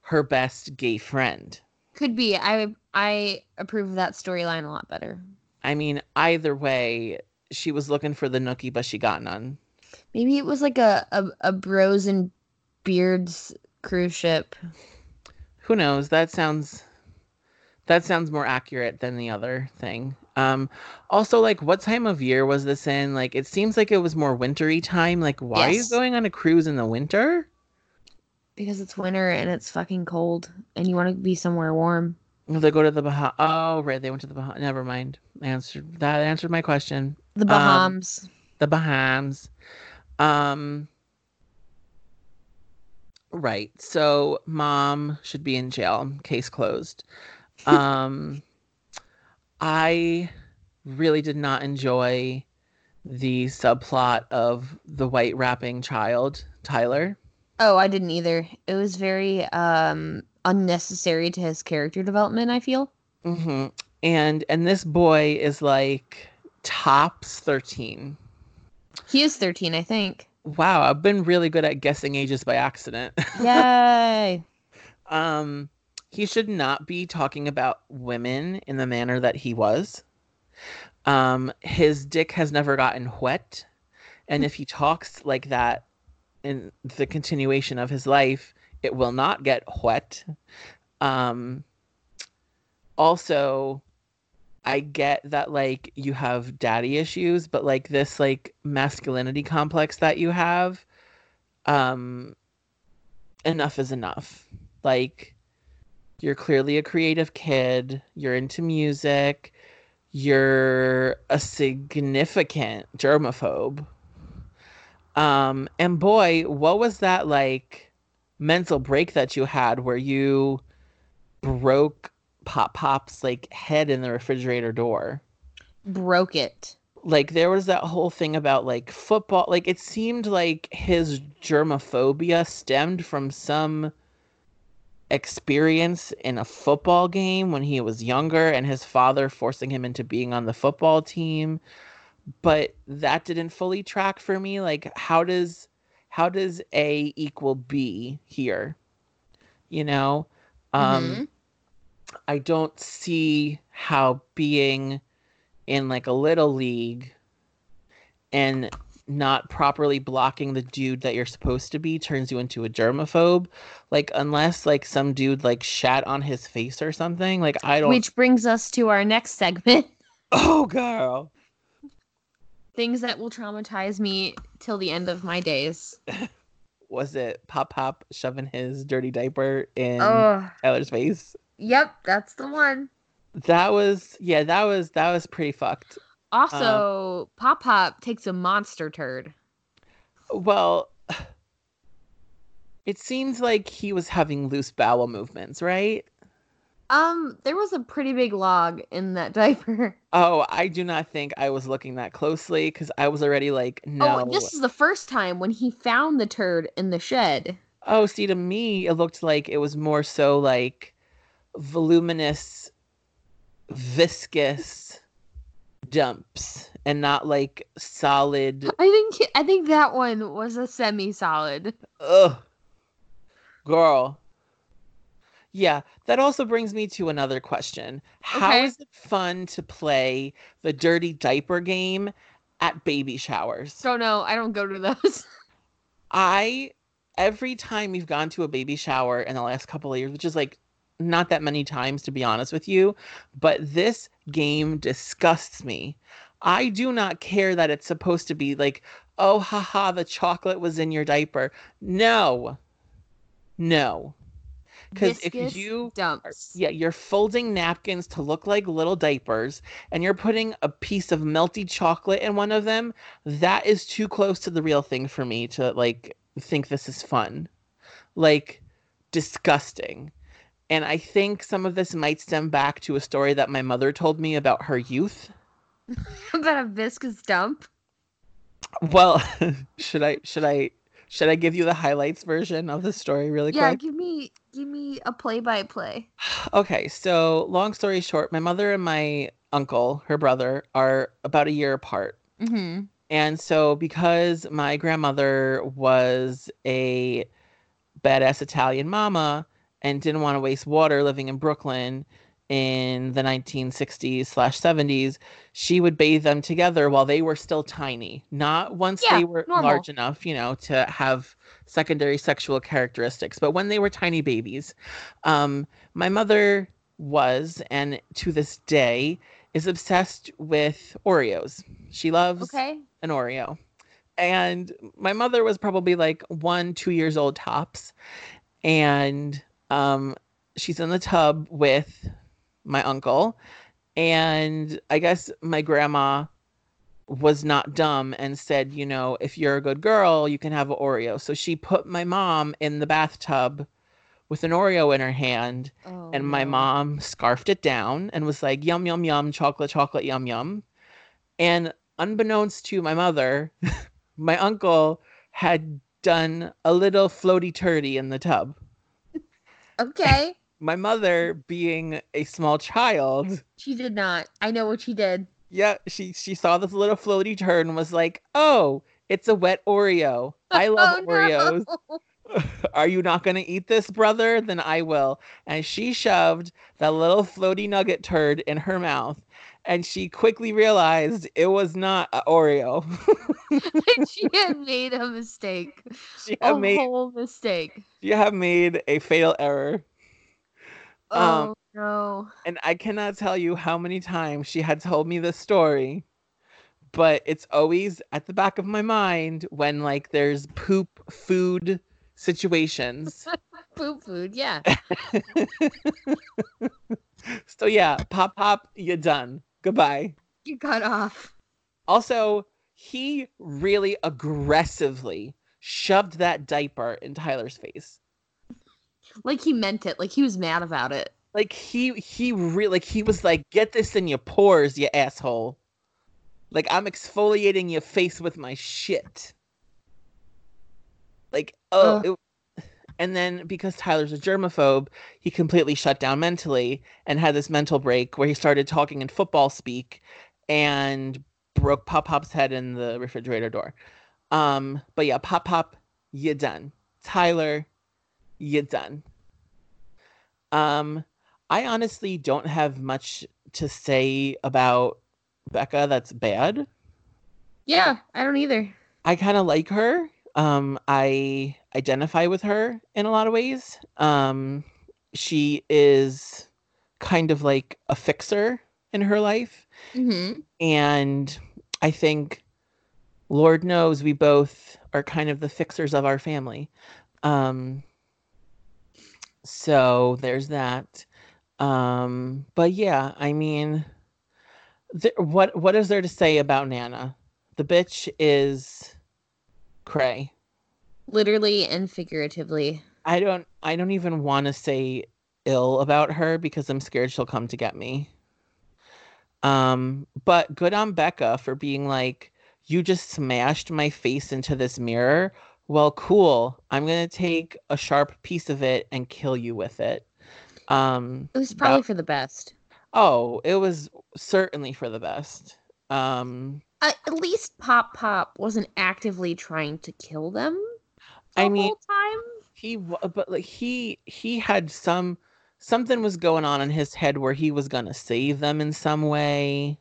her best gay friend. Could be. I approve of that storyline a lot better. I mean, either way, she was looking for the nookie, but she got none. Maybe it was like a bros and beards cruise ship. Who knows? That sounds more accurate than the other thing. Also, like, what time of year was this in? Like, it seems like it was more wintry time. Like, why are you going on a cruise in the winter? Because it's winter and it's fucking cold, and you want to be somewhere warm. Well, they go to the Bahamas. Oh, right, they went to the Bahamas. Never mind. That answered my question. The Bahamas. Right. So, mom should be in jail. Case closed. I really did not enjoy the subplot of the white rapping child, Tyler. Oh, I didn't either. It was very unnecessary to his character development, I feel. Mm-hmm. And this boy is like tops 13. He is 13, I think. Wow, I've been really good at guessing ages by accident. Yay! He should not be talking about women in the manner that he was. His dick has never gotten wet. And if he talks like that, in the continuation of his life, it will not get wet. Also, I get that, like, you have daddy issues, but, like, this, like, masculinity complex that you have, enough is enough. Like, you're clearly a creative kid. You're into music. You're a significant germaphobe. And boy, what was that, like, mental break that you had where you broke Pop's, like, head in the refrigerator door? Broke it. Like, there was that whole thing about, like, football. Like, it seemed like his germophobia stemmed from some experience in a football game when he was younger and his father forcing him into being on the football team. But that didn't fully track for me. Like, how does A equal B here? You know? I don't see how being in, like, a little league and not properly blocking the dude that you're supposed to be turns you into a germaphobe. Like, unless, like, some dude, like, shat on his face or something. Like, I don't... Which brings us to our next segment. Oh, girl. Things that will traumatize me till the end of my days. Was it Pop shoving his dirty diaper in Tyler's face? Yep, that's the one. That was pretty fucked. Also, Pop takes a monster turd. Well, it seems like he was having loose bowel movements, right? There was a pretty big log in that diaper. Oh, I do not think I was looking that closely because I was already like, no. Oh, this is the first time when he found the turd in the shed. Oh, see, to me, it looked like it was more so like voluminous, viscous dumps and not like solid. I think that one was a semi-solid. Ugh, girl. Yeah, that also brings me to another question. How is it fun to play the dirty diaper game at baby showers? Oh, no, I don't go to those. Every time we've gone to a baby shower in the last couple of years, which is like not that many times, to be honest with you, but this game disgusts me. I do not care that it's supposed to be like, oh, haha, the chocolate was in your diaper. No. Because if you dumps. You're folding napkins to look like little diapers and you're putting a piece of melty chocolate in one of them, that is too close to the real thing for me to like think this is fun. Like, disgusting. And I think some of this might stem back to a story that my mother told me about her youth. About a viscous dump? Well, should I give you the highlights version of the story really quick? Yeah, give me a play-by-play. Okay, so long story short, my mother and my uncle, her brother, are about a year apart. Mm-hmm. And so because my grandmother was a badass Italian mama and didn't want to waste water living in Brooklyn in the 1960s/70s, she would bathe them together while they were still tiny. Not once they were large enough, you know, to have secondary sexual characteristics, but when they were tiny babies. My mother was, and to this day, is obsessed with Oreos. She loves an Oreo. And my mother was probably like 1-2 years old tops. And she's in the tub with my uncle. And I guess my grandma was not dumb and said, you know, if you're a good girl, you can have an Oreo. So she put my mom in the bathtub with an Oreo in her hand. Oh, and my mom scarfed it down and was like, yum, yum, yum, chocolate, chocolate, yum, yum. And unbeknownst to my mother, my uncle had done a little floaty turdy in the tub. Okay. My mother, being a small child. She did not. I know what she did. Yeah, she saw this little floaty turd and was like, oh, it's a wet Oreo. I love Oreos. No. Are you not going to eat this, brother? Then I will. And she shoved that little floaty nugget turd in her mouth. And she quickly realized it was not an Oreo. She had made a mistake. She had made a whole mistake. She had made a fatal error. Oh, no. And I cannot tell you how many times she had told me this story. But it's always at the back of my mind when, like, there's poop food situations. Poop food, yeah. So, yeah, Pop, you're done. Goodbye. You got off. Also, he really aggressively shoved that diaper in Tyler's face. Like he meant it. Like he was mad about it. Like he was like, get this in your pores, you asshole. Like I'm exfoliating your face with my shit. Like, and then because Tyler's a germaphobe, he completely shut down mentally and had this mental break where he started talking in football speak and broke Pop-Pop's head in the refrigerator door. But yeah, Pop-Pop, you're done. Tyler, you're done. I honestly don't have much to say about Becca that's bad. Yeah, I don't either. I kind of like her. I identify with her in a lot of ways. She is kind of like a fixer in her life. Mm-hmm. And I think, Lord knows, we both are kind of the fixers of our family. So there's that. But yeah, I mean, what is there to say about Nana? The bitch is cray. Literally and figuratively. I don't even want to say ill about her because I'm scared she'll come to get me. But good on Becca for being like, you just smashed my face into this mirror. Well, cool. I'm going to take a sharp piece of it and kill you with it. It was probably for the best. Oh, it was certainly for the best. At least Pop wasn't actively trying to kill them the whole time. He had something was going on in his head where he was going to save them in some way.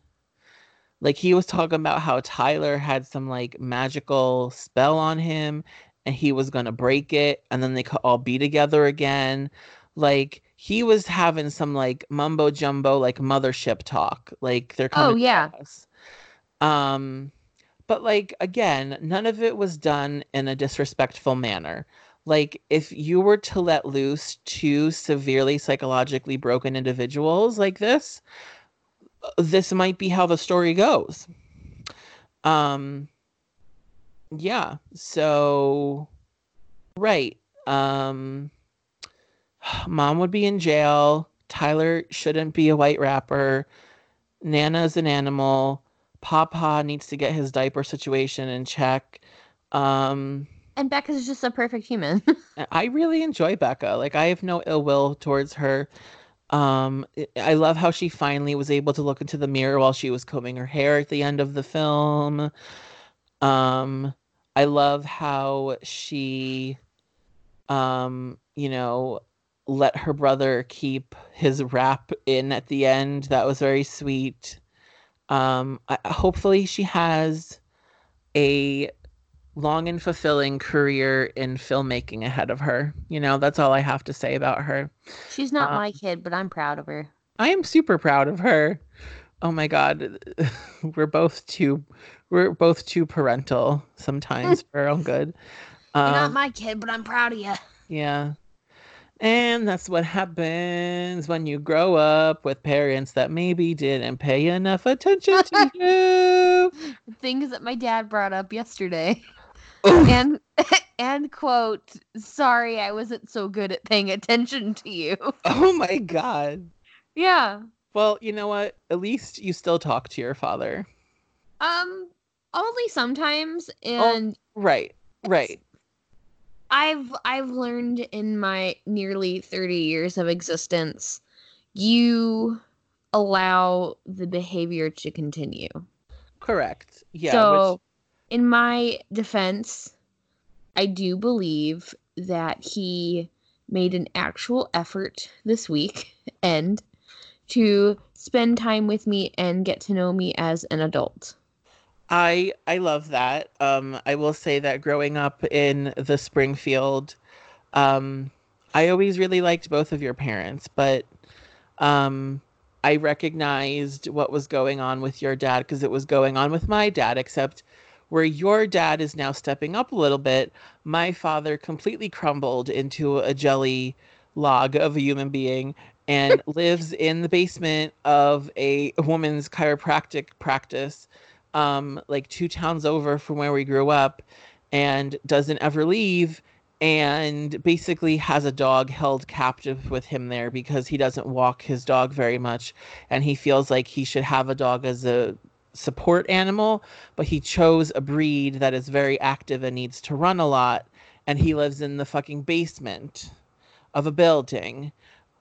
Like, he was talking about how Tyler had some, like, magical spell on him, and he was going to break it, and then they could all be together again. Like, he was having some, like, mumbo-jumbo, like, mothership talk. Like, they're coming to us. But, like, again, none of it was done in a disrespectful manner. Like, if you were to let loose two severely psychologically broken individuals like this, this might be how the story goes. Yeah. So, right. Mom would be in jail. Tyler shouldn't be a white rapper. Nana's an animal. Papa needs to get his diaper situation in check. And Becca's just a perfect human. I really enjoy Becca. Like, I have no ill will towards her. I love how she finally was able to look into the mirror while she was combing her hair at the end of the film. I love how she, you know, let her brother keep his wrap in at the end. That was very sweet. Hopefully she has a long and fulfilling career in filmmaking ahead of her. You know, that's all I have to say about her. She's not my kid, but I'm proud of her. I am super proud of her. Oh my God. We're both too parental sometimes for our own good. You're not my kid, but I'm proud of you. Yeah. And that's what happens when you grow up with parents that maybe didn't pay enough attention to you. Things that my dad brought up yesterday. Oof. And quote, sorry, I wasn't so good at paying attention to you. Oh my God. Yeah. Well, you know what? At least you still talk to your father. Only sometimes. And oh, right. I've learned in my nearly 30 years of existence, you allow the behavior to continue. Correct. Yeah. So in my defense, I do believe that he made an actual effort this week and to spend time with me and get to know me as an adult. I love that. I will say that growing up in the Springfield, I always really liked both of your parents, but I recognized what was going on with your dad because it was going on with my dad, except where your dad is now stepping up a little bit, my father completely crumbled into a jelly log of a human being and lives in the basement of a woman's chiropractic practice, like 2 towns over from where we grew up, and doesn't ever leave, and basically has a dog held captive with him there because he doesn't walk his dog very much. And he feels like he should have a dog as a support animal, but he chose a breed that is very active and needs to run a lot. And he lives in the fucking basement of a building.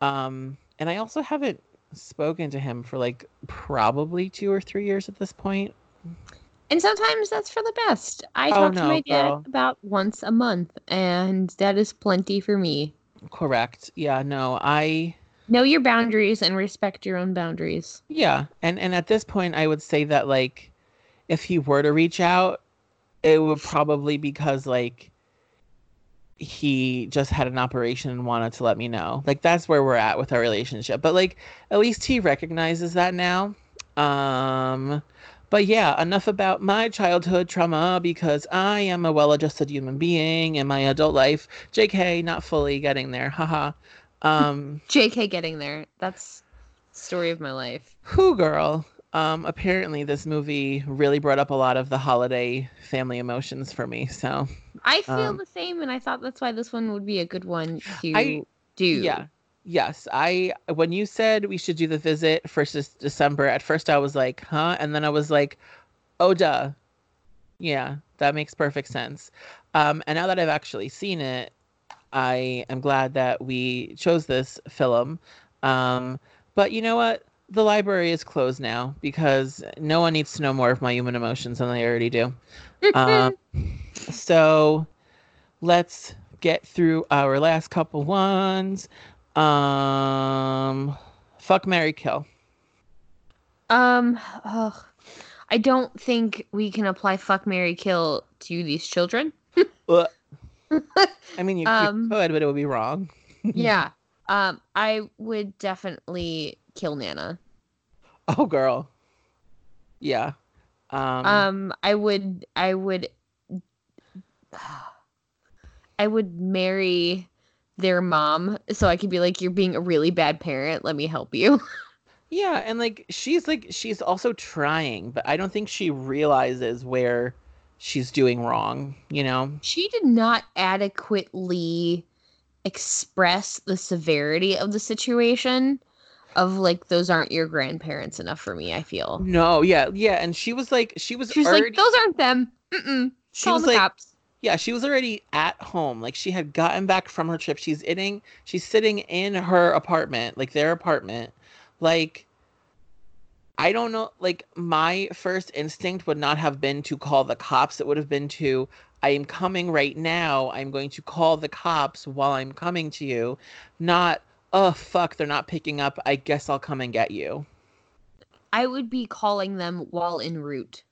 And I also haven't spoken to him for like probably 2 or 3 years at this point. And sometimes that's for the best. I talk to my dad about once a month, and that is plenty for me. Correct. Yeah, no, I... Know your boundaries and respect your own boundaries. Yeah, and at this point, I would say that, like, if he were to reach out, it would probably because, like, he just had an operation and wanted to let me know. Like, that's where we're at with our relationship. But, like, at least he recognizes that now. But yeah, enough about my childhood trauma because I am a well-adjusted human being in my adult life. JK, not fully getting there. Haha. JK getting there. That's the story of my life. Who girl. Apparently this movie really brought up a lot of the holiday family emotions for me. So I feel the same, and I thought that's why this one would be a good one to do. Yeah. Yes, when you said we should do The Visit for December, at first I was like, huh? And then I was like, oh, duh. Yeah, that makes perfect sense. And now that I've actually seen it, I am glad that we chose this film. But you know what? The library is closed now because no one needs to know more of my human emotions than they already do. So let's get through our last couple ones. Fuck, marry, kill. I don't think we can apply fuck, marry, kill to these children. I mean, you could, but it would be wrong. Yeah. I would definitely kill Nana. Oh, girl. Yeah. I would marry their mom so I could be like, you're being a really bad parent, let me help you. Yeah, and like she's also trying, but I don't think she realizes where she's doing wrong, you know. She did not adequately express the severity of the situation of like, those aren't your grandparents enough for me, I feel. No, yeah, and she was like those aren't them. She call was the like cops. Yeah, she was already at home. Like, she had gotten back from her trip. She's sitting in her apartment, like their apartment. Like, I don't know, like, my first instinct would not have been to call the cops. It would have been to, I am coming right now. I'm going to call the cops while I'm coming to you. Not, oh, fuck, they're not picking up. I guess I'll come and get you. I would be calling them while en route.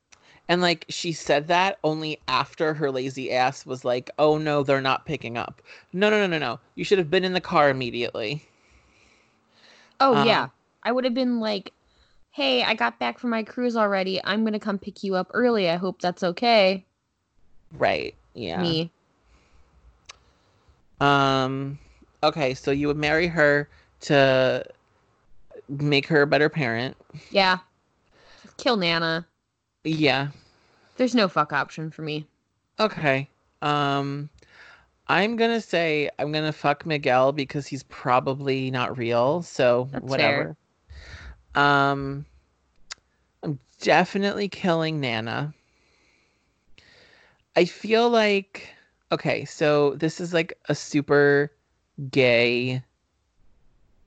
And, like, she said that only after her lazy ass was like, oh, no, they're not picking up. No. You should have been in the car immediately. Oh, yeah. I would have been like, hey, I got back from my cruise already. I'm going to come pick you up early. I hope that's okay. Right. Yeah. Me. Okay. So you would marry her to make her a better parent. Yeah. Kill Nana. Yeah. There's no fuck option for me. Okay. I'm going to say I'm going to fuck Miguel because he's probably not real. So that's whatever. Fair. I'm definitely killing Nana. I feel like, okay, so this is like a super gay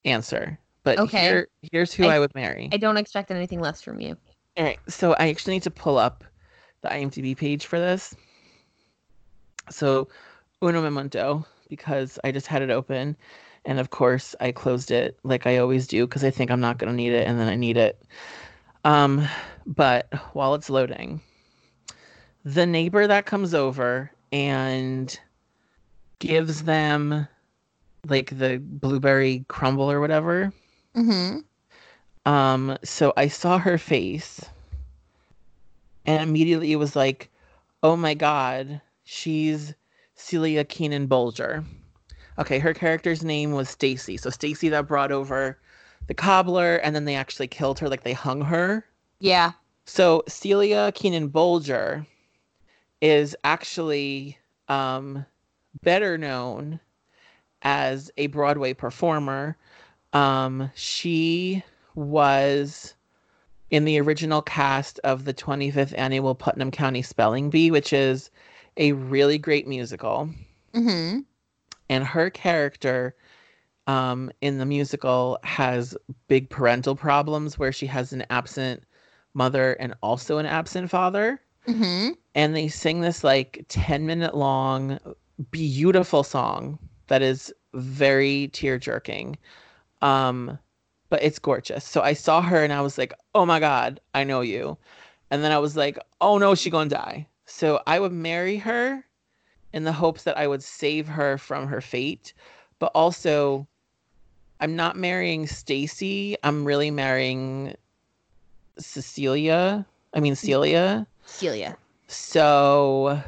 answer, but okay. Here's who I would marry. I don't expect anything less from you. All right, so I actually need to pull up the IMDb page for this. So, uno momento, because I just had it open, and of course I closed it like I always do because I think I'm not going to need it, and then I need it. But while it's loading, the neighbor that comes over and gives them like the blueberry crumble or whatever. Mm-hmm. So I saw her face and immediately it was like, oh my God, she's Celia Keenan-Bolger. Okay. Her character's name was Stacy. So Stacy that brought over the cobbler and then they actually killed her. Like they hung her. Yeah. So Celia Keenan-Bolger is actually, better known as a Broadway performer. She was in the original cast of the 25th Annual Putnam County Spelling Bee, which is a really great musical. Mm-hmm. And her character in the musical has big parental problems where she has an absent mother and also an absent father. Mm-hmm. And they sing this like 10-minute long, beautiful song that is very tear-jerking. But it's gorgeous. So I saw her and I was like, oh my God, I know you. And then I was like, oh no, she gonna die. So I would marry her in the hopes that I would save her from her fate. But also, I'm not marrying Stacy. I'm really marrying Celia. Celia. So.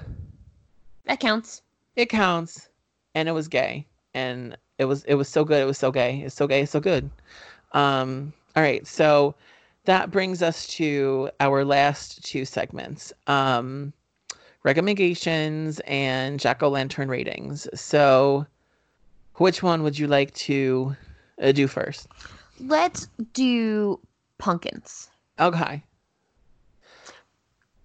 That counts. It counts. And it was gay. And it was so good. It was so gay. It's so gay. It's so good. All right. So that brings us to our last two segments, recommendations and jack-o'-lantern ratings. So which one would you like to do first? Let's do pumpkins. Okay.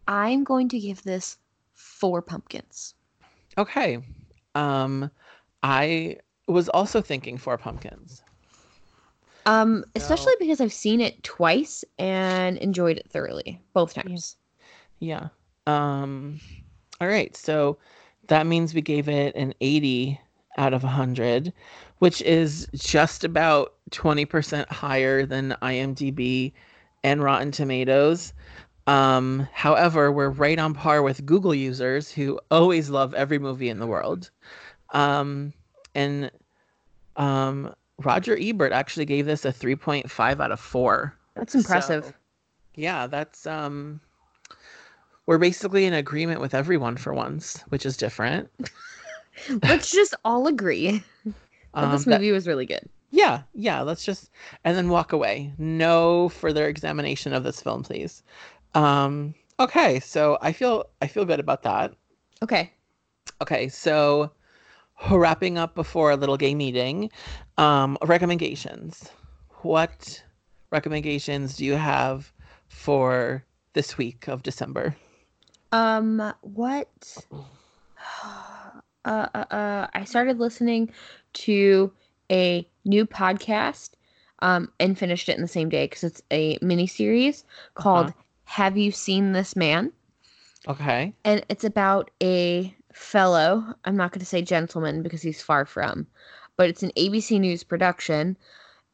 I'm going to give this 4 pumpkins. Okay. I was also thinking 4 pumpkins. Especially because I've seen it twice and enjoyed it thoroughly both times. Yeah. All right. So that means we gave it an 80 out of 100, which is just about 20% higher than IMDb and Rotten Tomatoes. However, we're right on par with Google users who always love every movie in the world. Roger Ebert actually gave this a 3.5 out of 4. That's impressive. So, yeah, that's we're basically in agreement with everyone for once, which is different. Let's just all agree that this movie was really good. Yeah, let's just and then walk away. No further examination of this film, please. Okay, so I feel good about that. Okay, so wrapping up before a little gay meeting, recommendations. What recommendations do you have for this week of December? I started listening to a new podcast and finished it in the same day because it's a miniseries called Have You Seen This Man? Okay. And it's about a fellow, I'm not going to say gentleman because he's far from, but it's an ABC News production.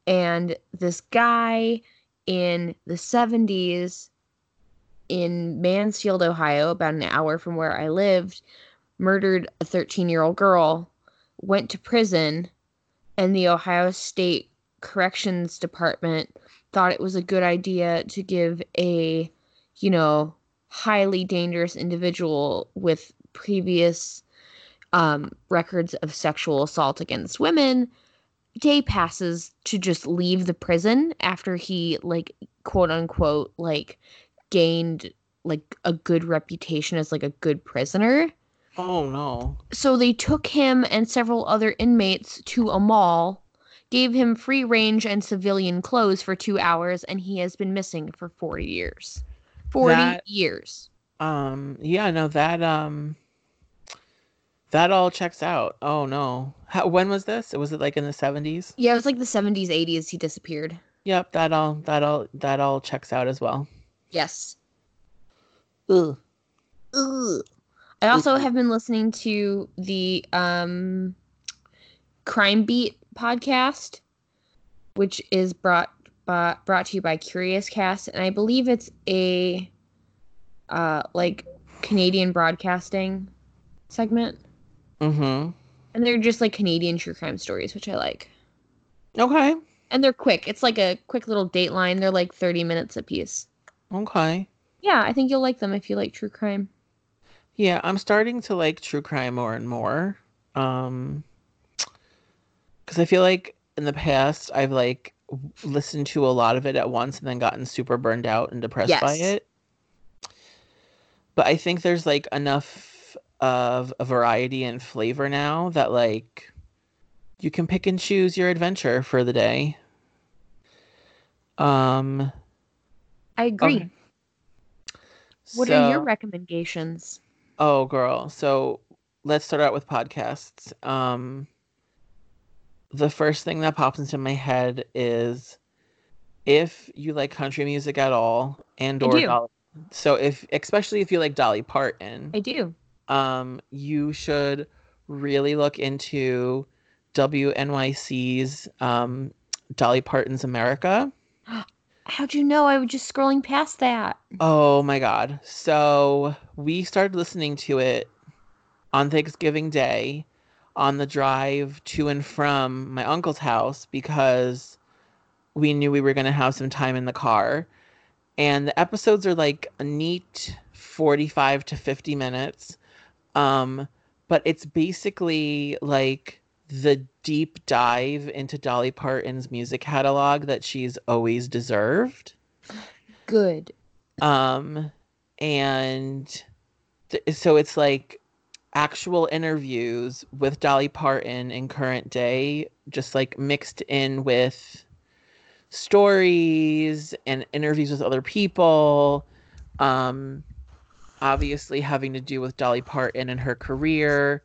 And this guy in the 70s in Mansfield, Ohio, about an hour from where I lived, murdered a 13-year-old girl, went to prison, and the Ohio State Corrections Department thought it was a good idea to give a, you know, highly dangerous individual with previous records of sexual assault against women day passes to just leave the prison after he, like, quote unquote, like, gained, like, a good reputation as, like, a good prisoner. Oh, no. So they took him and several other inmates to a mall, gave him free range and civilian clothes for 2 hours, and he has been missing for 40 years. 40 years. Yeah, no, that all checks out. Oh, no. When was this? Was it, like, in the 70s? Yeah, it was, like, the 70s, 80s he disappeared. Yep, that all checks out as well. Yes. Ugh. Ugh. I also have been listening to the Crime Beat podcast, which is brought to you by Curious Cast, and I believe it's a like Canadian broadcasting segment. Mm-hmm. And they're just like Canadian true crime stories, which I like. Okay. And they're quick. It's like a quick little Dateline. They're like 30 minutes a piece. Okay. Yeah, I think you'll like them if you like true crime. Yeah, I'm starting to like true crime more and more. Because I feel like in the past, I've, like, listened to a lot of it at once and then gotten super burned out and depressed by it. But I think there's, like, enough of a variety and flavor now that, like, you can pick and choose your adventure for the day. I agree. Okay. What are your recommendations? Oh, girl. So let's start out with podcasts. The first thing that pops into my head is if you like country music at all, and or Dolly. So especially if you like Dolly Parton. I do. You should really look into WNYC's Dolly Parton's America. How'd you know? I was just scrolling past that. Oh, my God. So we started listening to it on Thanksgiving Day on the drive to and from my uncle's house because we knew we were going to have some time in the car. And the episodes are like a neat 45 to 50 minutes. But it's basically like the deep dive into Dolly Parton's music catalog that she's always deserved. Good. So it's like actual interviews with Dolly Parton in current day, just like mixed in with stories and interviews with other people. Obviously having to do with Dolly Parton and her career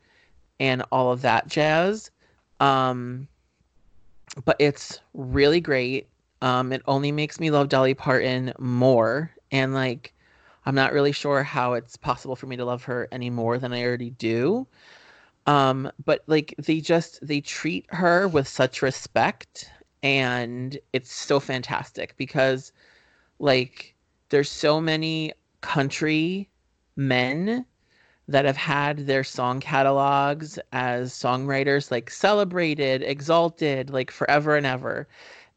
and all of that jazz. But it's really great. It only makes me love Dolly Parton more. And, like, I'm not really sure how it's possible for me to love her any more than I already do. But, like, they treat her with such respect. And it's so fantastic because, like, there's so many country men that have had their song catalogs as songwriters, like, celebrated, exalted, like, forever and ever.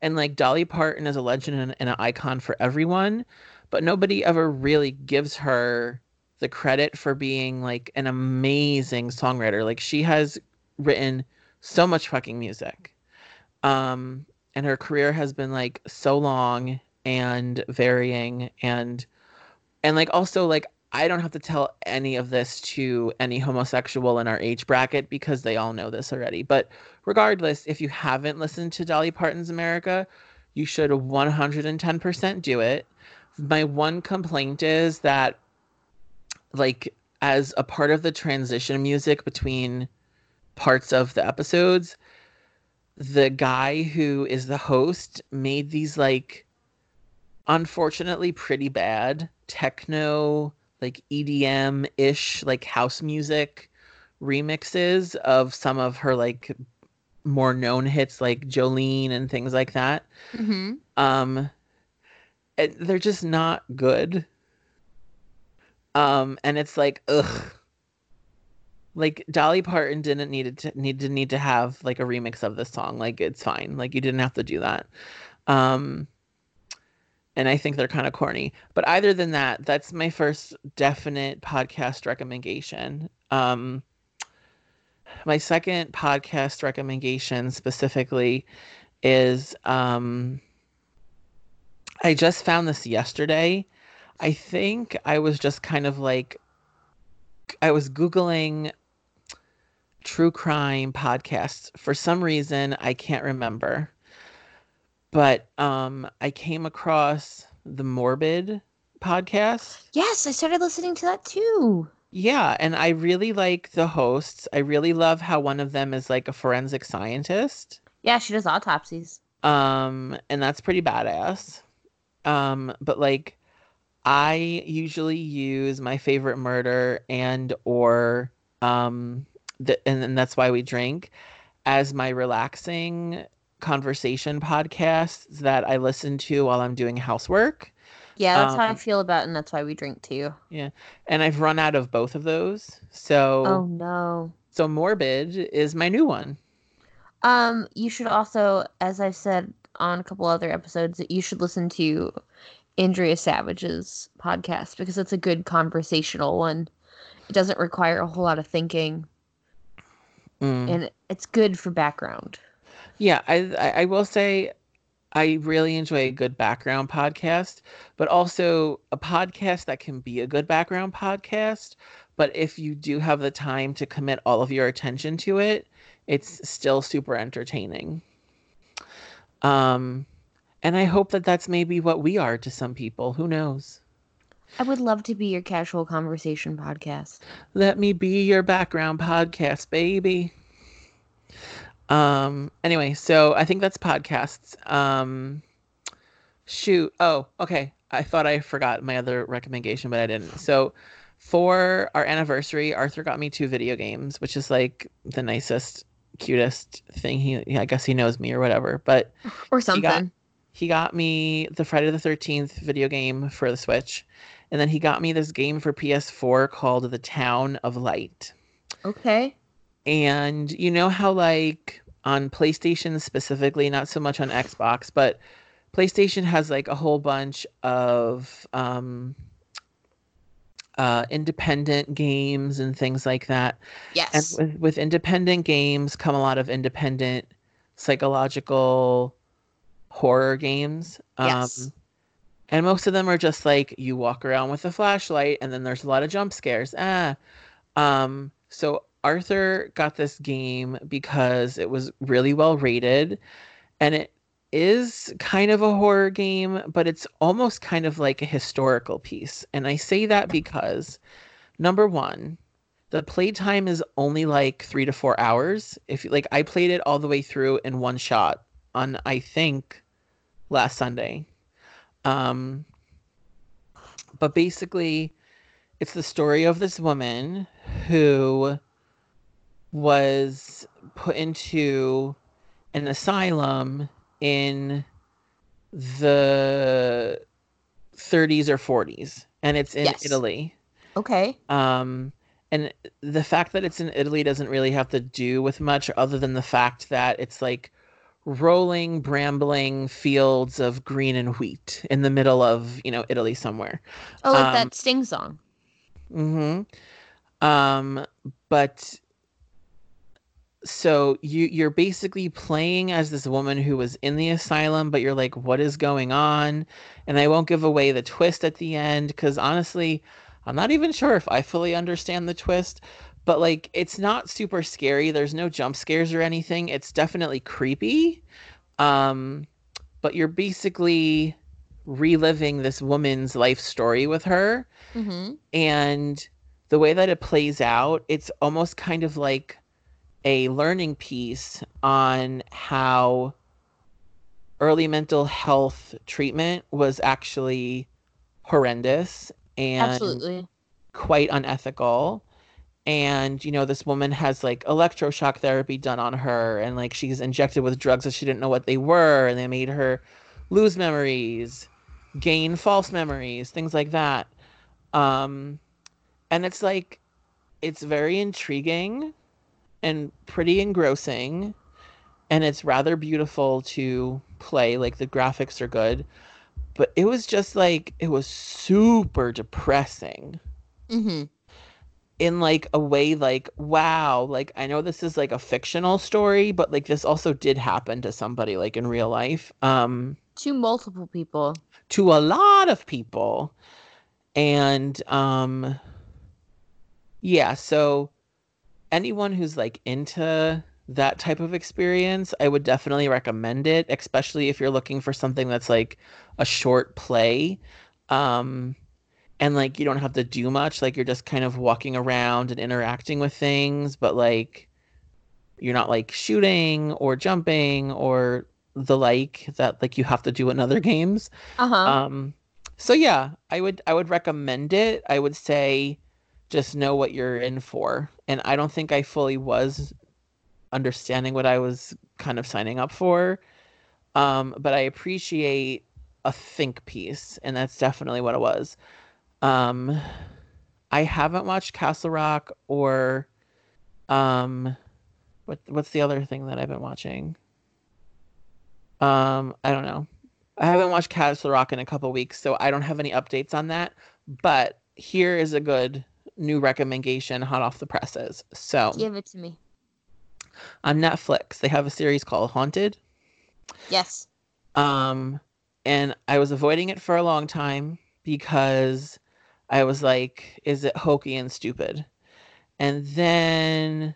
And, like, Dolly Parton is a legend and an icon for everyone, but nobody ever really gives her the credit for being, like, an amazing songwriter. Like, she has written so much fucking music. And her career has been, like, so long and varying and like, also, like, I don't have to tell any of this to any homosexual in our age bracket because they all know this already. But regardless, if you haven't listened to Dolly Parton's America, you should 110% do it. My one complaint is that, like, as a part of the transition music between parts of the episodes, the guy who is the host made these, like, unfortunately pretty bad techno, like, EDM-ish, like, house music remixes of some of her, like, more known hits, like Jolene and things like that. Mm-hmm. And they're just not good. And it's like, ugh. Like, Dolly Parton didn't need to have, like, a remix of this song. Like, it's fine. Like, you didn't have to do that. And I think they're kind of corny. But either than that, that's my first definite podcast recommendation. My second podcast recommendation specifically is, I just found this yesterday. I think I was just kind of like, I was Googling true crime podcasts for some reason. I can't remember, but I came across the Morbid podcast. Yes, I started listening to that too. Yeah, and I really like the hosts. I really love how one of them is like a forensic scientist. Yeah, she does autopsies. And that's pretty badass. But like, I usually use My Favorite Murder and or and That's Why We Drink as my relaxing conversation podcasts that I listen to while I'm doing housework. Yeah, that's how I feel about, and That's Why We Drink too. Yeah, and I've run out of both of those. So oh no. So Morbid is my new one. You should also, as I've said on a couple other episodes, you should listen to Andrea Savage's podcast because it's a good conversational one. It doesn't require a whole lot of thinking, and it's good for background. Yeah, I will say I really enjoy a good background podcast, but also a podcast that can be a good background podcast. But if you do have the time to commit all of your attention to it, it's still super entertaining. And I hope that that's maybe what we are to some people. Who knows? I would love to be your casual conversation podcast. Let me be your background podcast, baby. Anyway, so I think that's podcasts. Shoot. Oh, okay. I thought I forgot my other recommendation, but I didn't. So for our anniversary, Arthur got me 2 video games, which is like the nicest, cutest thing. I guess he knows me or whatever, but or something. He got me the Friday the 13th video game for the Switch. And then he got me this game for PS4 called The Town of Light. Okay. And you know how, like, on PlayStation specifically, not so much on Xbox, but PlayStation has, like, a whole bunch of independent games and things like that. Yes. And with independent games come a lot of independent psychological horror games. Yes. And most of them are just like you walk around with a flashlight and then there's a lot of jump scares. So Arthur got this game because it was really well rated, and it is kind of a horror game, but it's almost kind of like a historical piece. And I say that because, number one, the playtime is only like 3 to 4 hours. If like, I played it all the way through in one shot on, I think, last Sunday. But basically, it's the story of this woman who was put into an asylum in the 30s or 40s. And it's in Italy. Okay. And the fact that it's in Italy doesn't really have to do with much other than the fact that it's like rolling, brambling fields of green and wheat in the middle of, you know, Italy somewhere. Oh, like that Sting song. Mm-hmm. But so you're basically playing as this woman who was in the asylum, but you're like, what is going on? And I won't give away the twist at the end because honestly, I'm not even sure if I fully understand the twist. But, like, it's not super scary. There's no jump scares or anything. It's definitely creepy. But you're basically reliving this woman's life story with her. Mm-hmm. And the way that it plays out, it's almost kind of like a learning piece on how early mental health treatment was actually horrendous and absolutely quite unethical. And, you know, this woman has like electroshock therapy done on her, and like she's injected with drugs that she didn't know what they were, and they made her lose memories, gain false memories, things like that. And it's like, it's very intriguing and pretty engrossing, and it's rather beautiful to play. Like the graphics are good, but it was just like, it was super depressing. Mm-hmm. In like a way, like, wow, like I know this is like a fictional story, but like this also did happen to somebody like in real life, to multiple people, to a lot of people. And yeah, so anyone who's like into that type of experience, I would definitely recommend it, especially if you're looking for something that's like a short play. And, like, you don't have to do much. Like, you're just kind of walking around and interacting with things. But, like, you're not, like, shooting or jumping or the like that, like, you have to do in other games. Uh-huh. So, yeah, I would recommend it. I would say just know what you're in for. And I don't think I fully was understanding what I was kind of signing up for. But I appreciate a think piece. And that's definitely what it was. I haven't watched Castle Rock or, what's the other thing that I've been watching? I don't know. I haven't watched Castle Rock in a couple weeks, so I don't have any updates on that, but here is a good new recommendation hot off the presses. So give it to me. On Netflix, they have a series called Haunted. Yes. And I was avoiding it for a long time because I was like, is it hokey and stupid? And then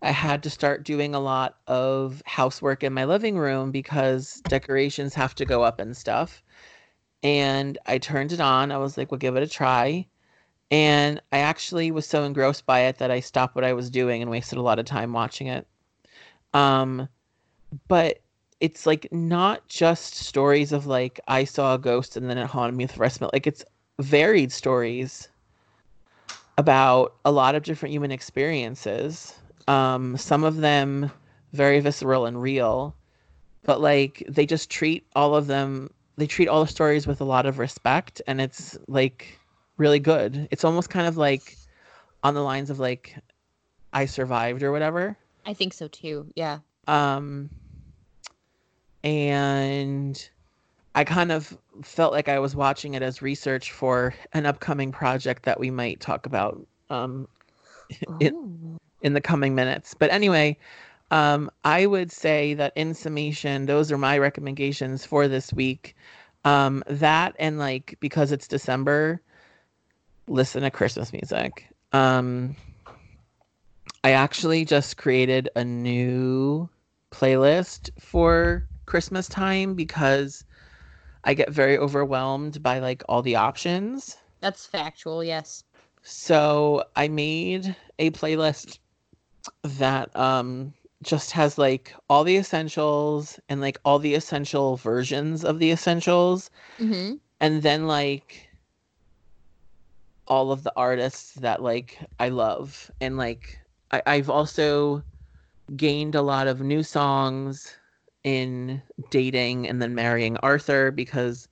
I had to start doing a lot of housework in my living room because decorations have to go up and stuff. And I turned it on. I was like, we'll give it a try. And I actually was so engrossed by it that I stopped what I was doing and wasted a lot of time watching it. But it's like not just stories of like, I saw a ghost and then it haunted me with the rest of it. Like it's varied stories about a lot of different human experiences. Some of them very visceral and real, but like they just treat all of them, they treat all the stories with a lot of respect, and it's like really good. It's almost kind of like on the lines of like I Survived or whatever. I think so too. Yeah. And I kind of felt like I was watching it as research for an upcoming project that we might talk about, in the coming minutes. But anyway, I would say that in summation, those are my recommendations for this week. That and like, because it's December, listen to Christmas music. I actually just created a new playlist for Christmas time because I get very overwhelmed by like all the options. That's factual. Yes. So I made a playlist that just has like all the essentials and like all the essential versions of the essentials. Mm-hmm. And then like all of the artists that like I love. And like I've also gained a lot of new songs in dating and then marrying Arthur, because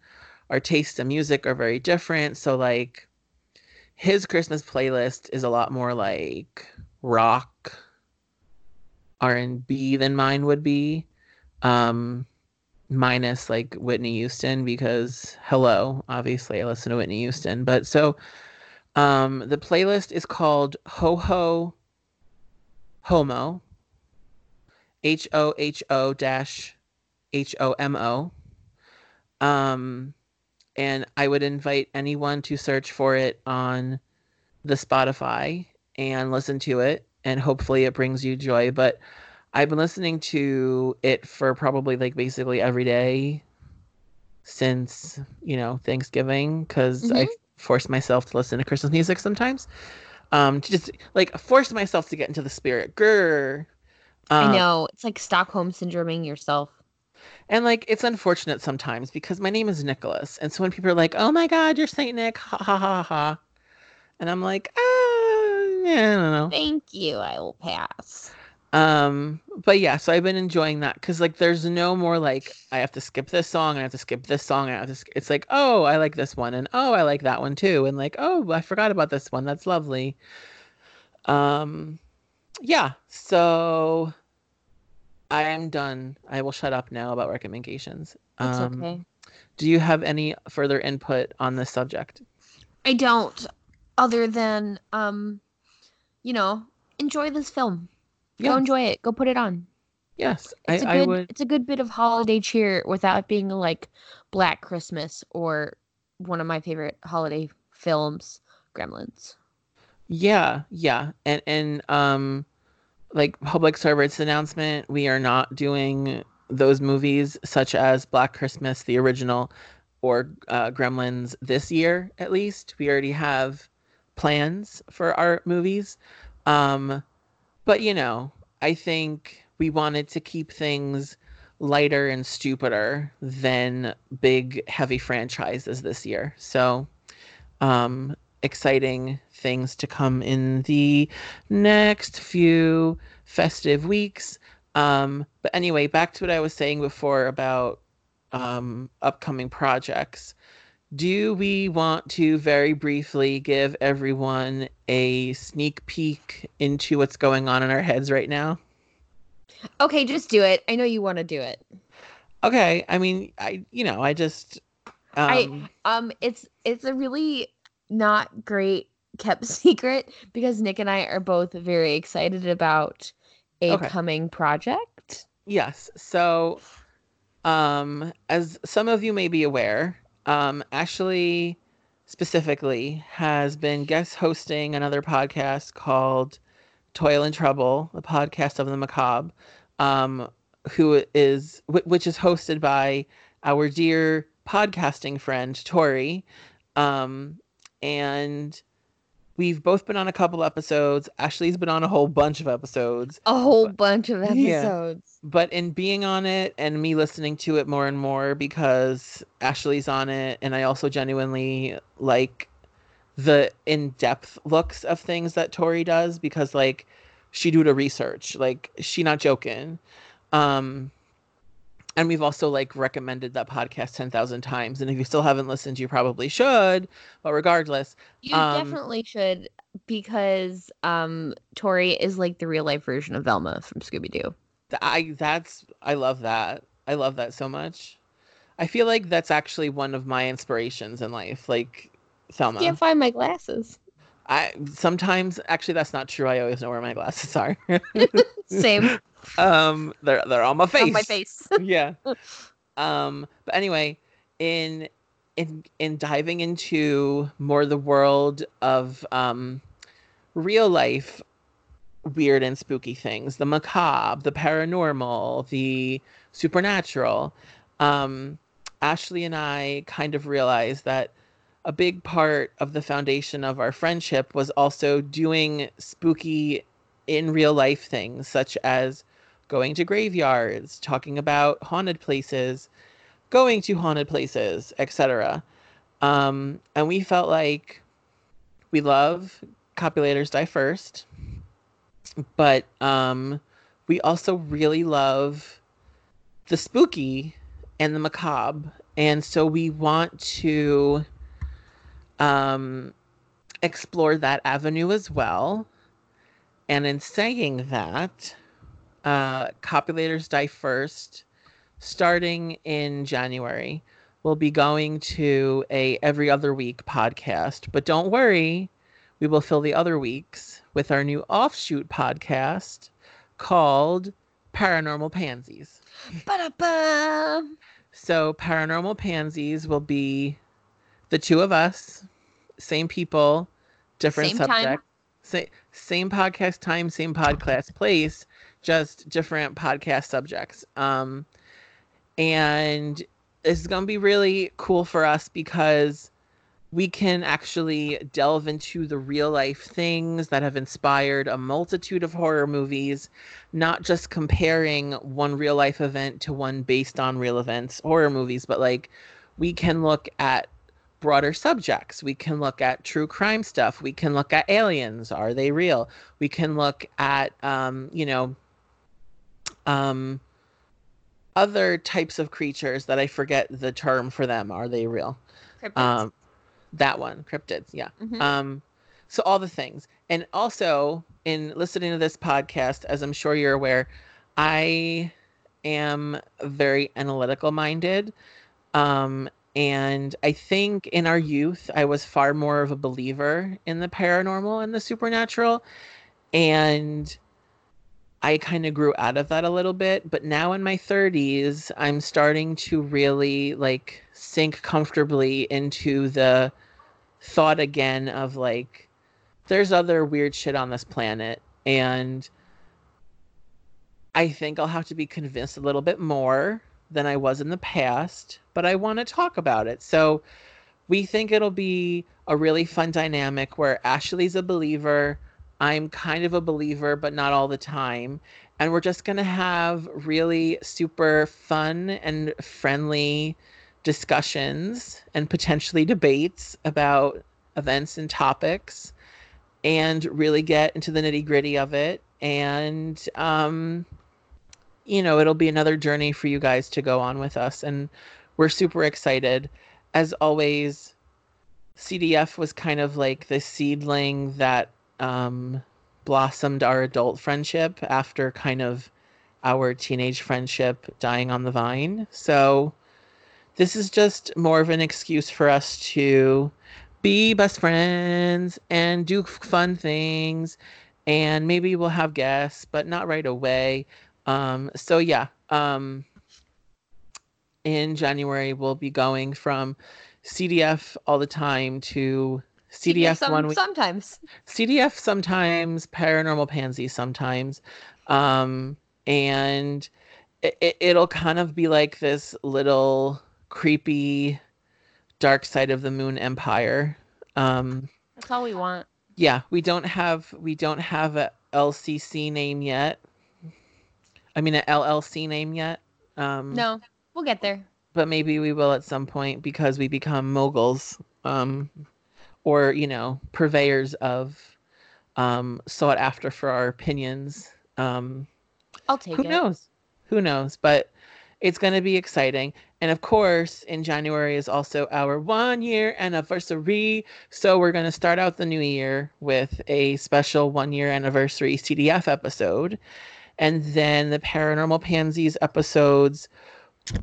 our tastes in music are very different. So like his Christmas playlist is a lot more like rock, R&B than mine would be, minus like Whitney Houston, because hello, obviously I listen to Whitney Houston. But so the playlist is called Ho Ho Homo, HOHO-HOMO. And I would invite anyone to search for it on the Spotify and listen to it, and hopefully it brings you joy. But I've been listening to it for probably like basically every day since, you know, Thanksgiving, because I force myself to listen to Christmas music sometimes. to just like force myself to get into the spirit. Grr. I know, it's like Stockholm syndroming yourself. And like, it's unfortunate sometimes because my name is Nicholas. And so when people are like, oh my God, you're Saint Nick. Ha ha ha ha. And I'm like, yeah, I don't know. Thank you. I will pass. But yeah, so I've been enjoying that. Cause like, there's no more like, I have to skip this song. I have to skip this song. I have to it's like, oh, I like this one. And oh, I like that one too. And like, oh, I forgot about this one. That's lovely. Yeah. So I am done. I will shut up now about recommendations. That's okay. Do you have any further input on this subject? I don't. Other than, you know, enjoy this film. Yeah. Go enjoy it. Go put it on. Yes. It's a good bit of holiday cheer without being like Black Christmas or one of my favorite holiday films, Gremlins. Yeah. Yeah. And like public service announcement, we are not doing those movies such as Black Christmas, the original, or Gremlins this year, at least. We already have plans for our movies. But, you know, I think we wanted to keep things lighter and stupider than big, heavy franchises this year. So, exciting things to come in the next few festive weeks. But anyway, back to what I was saying before about upcoming projects. Do we want to very briefly give everyone a sneak peek into what's going on in our heads right now? Okay, just do it. I know you want to do it. Okay. I mean, I just it's a really not great kept secret because Nick and I are both very excited about a coming project. Yes. So, as some of you may be aware, Ashley specifically has been guest hosting another podcast called Toil and Trouble, the podcast of the macabre, which is hosted by our dear podcasting friend, Tori, and we've both been on a couple episodes. Ashley's been on a whole bunch of episodes. Yeah. But in being on it and me listening to it more and more because Ashley's on it, and I also genuinely like the in-depth looks of things that Tori does because, like, she do the research. Like, she not joking. And we've also like recommended that podcast 10,000 times. And if you still haven't listened, you probably should. But regardless, you definitely should because Tori is like the real life version of Velma from Scooby-Doo. I love that. I love that so much. I feel like that's actually one of my inspirations in life. Like Thelma. I can't find my glasses. Sometimes actually that's not true. I always know where my glasses are. Same. They're on my face. On my face. Yeah. But anyway, in diving into more the world of real life weird and spooky things, the macabre, the paranormal, the supernatural, Ashley and I kind of realized that a big part of the foundation of our friendship was also doing spooky in real life things, such as going to graveyards, talking about haunted places, going to haunted places, etc. And we felt like we love Copulators Die First, but we also really love the spooky and the macabre. And so we want to explore that avenue as well. And in saying that, Copulators Die First, starting in January, we'll be going to a every other week podcast. But don't worry, we will fill the other weeks with our new offshoot podcast called Paranormal Pansies. Ba-da-ba! So Paranormal Pansies will be the two of us, same people, different subject. Same podcast time, same podcast place, just different podcast subjects. And this is going to be really cool for us because we can actually delve into the real life things that have inspired a multitude of horror movies, not just comparing one real life event to one based on real events, horror movies, but like we can look at broader subjects. We can look at true crime stuff. We can look at aliens. Are they real? We can look at, other types of creatures that I forget the term for them. Are they real? Cryptids. That one, cryptids. Yeah. Mm-hmm. So all the things. And also in listening to this podcast, as I'm sure you're aware, I am very analytical minded. And I think in our youth, I was far more of a believer in the paranormal and the supernatural. And I kind of grew out of that a little bit. But now in my 30s, I'm starting to really like sink comfortably into the thought again of like, there's other weird shit on this planet. And I think I'll have to be convinced a little bit more than I was in the past, but I want to talk about it. So we think it'll be a really fun dynamic where Ashley's a believer. I'm kind of a believer, but not all the time. And we're just going to have really super fun and friendly discussions and potentially debates about events and topics and really get into the nitty gritty of it. And, it'll be another journey for you guys to go on with us. And we're super excited. As always, CDF was kind of like the seedling that blossomed our adult friendship after kind of our teenage friendship dying on the vine. So this is just more of an excuse for us to be best friends and do fun things. And maybe we'll have guests, but not right away. In January, we'll be going from CDF all the time to CDF sometimes, Paranormal Pansies sometimes. And it'll kind of be like this little creepy dark side of the moon empire. That's all we want. Yeah. We don't have a LCC name yet. I mean, an LLC name yet. No, we'll get there. But maybe we will at some point because we become moguls or, purveyors of sought after for our opinions. I'll take it. Who knows? But it's going to be exciting. And of course, in January is also our 1 year anniversary. So we're going to start out the new year with a special 1 year anniversary CDF episode. And then the Paranormal Pansies episodes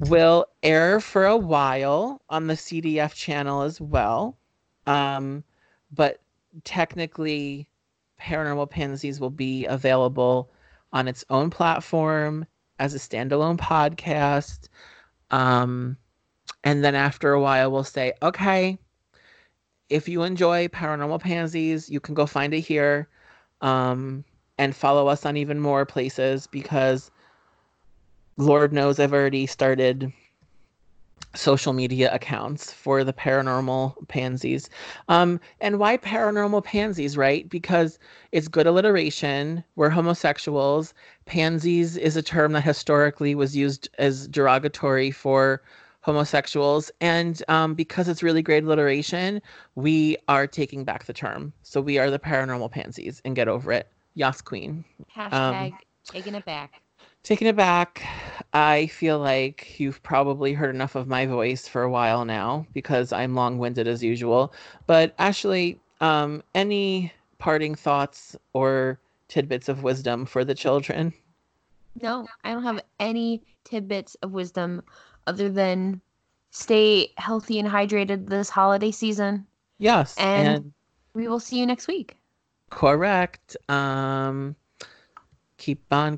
will air for a while on the CDF channel as well. But technically, Paranormal Pansies will be available on its own platform as a standalone podcast. And then after a while, we'll say, okay, if you enjoy Paranormal Pansies, you can go find it here. And follow us on even more places because Lord knows I've already started social media accounts for the Paranormal Pansies. And why Paranormal Pansies, right? Because it's good alliteration. We're homosexuals. Pansies is a term that historically was used as derogatory for homosexuals. And because it's really great alliteration, we are taking back the term. So we are the Paranormal Pansies and get over it. Yas Queen. Hashtag taking it back. Taking it back. I feel like you've probably heard enough of my voice for a while now because I'm long-winded as usual. But Ashley, any parting thoughts or tidbits of wisdom for the children? No, I don't have any tidbits of wisdom other than stay healthy and hydrated this holiday season. Yes. And we will see you next week. Correct. Keep on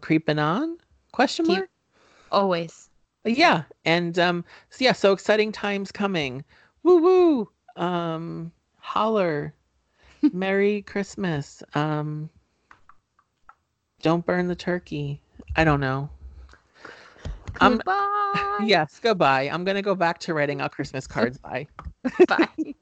creeping on? Question mark? Always. Yeah. And so exciting times coming. Woo woo. Holler. Merry Christmas. Don't burn the turkey. I don't know. Goodbye. Yes, goodbye. I'm gonna go back to writing out Christmas cards. Bye. Bye.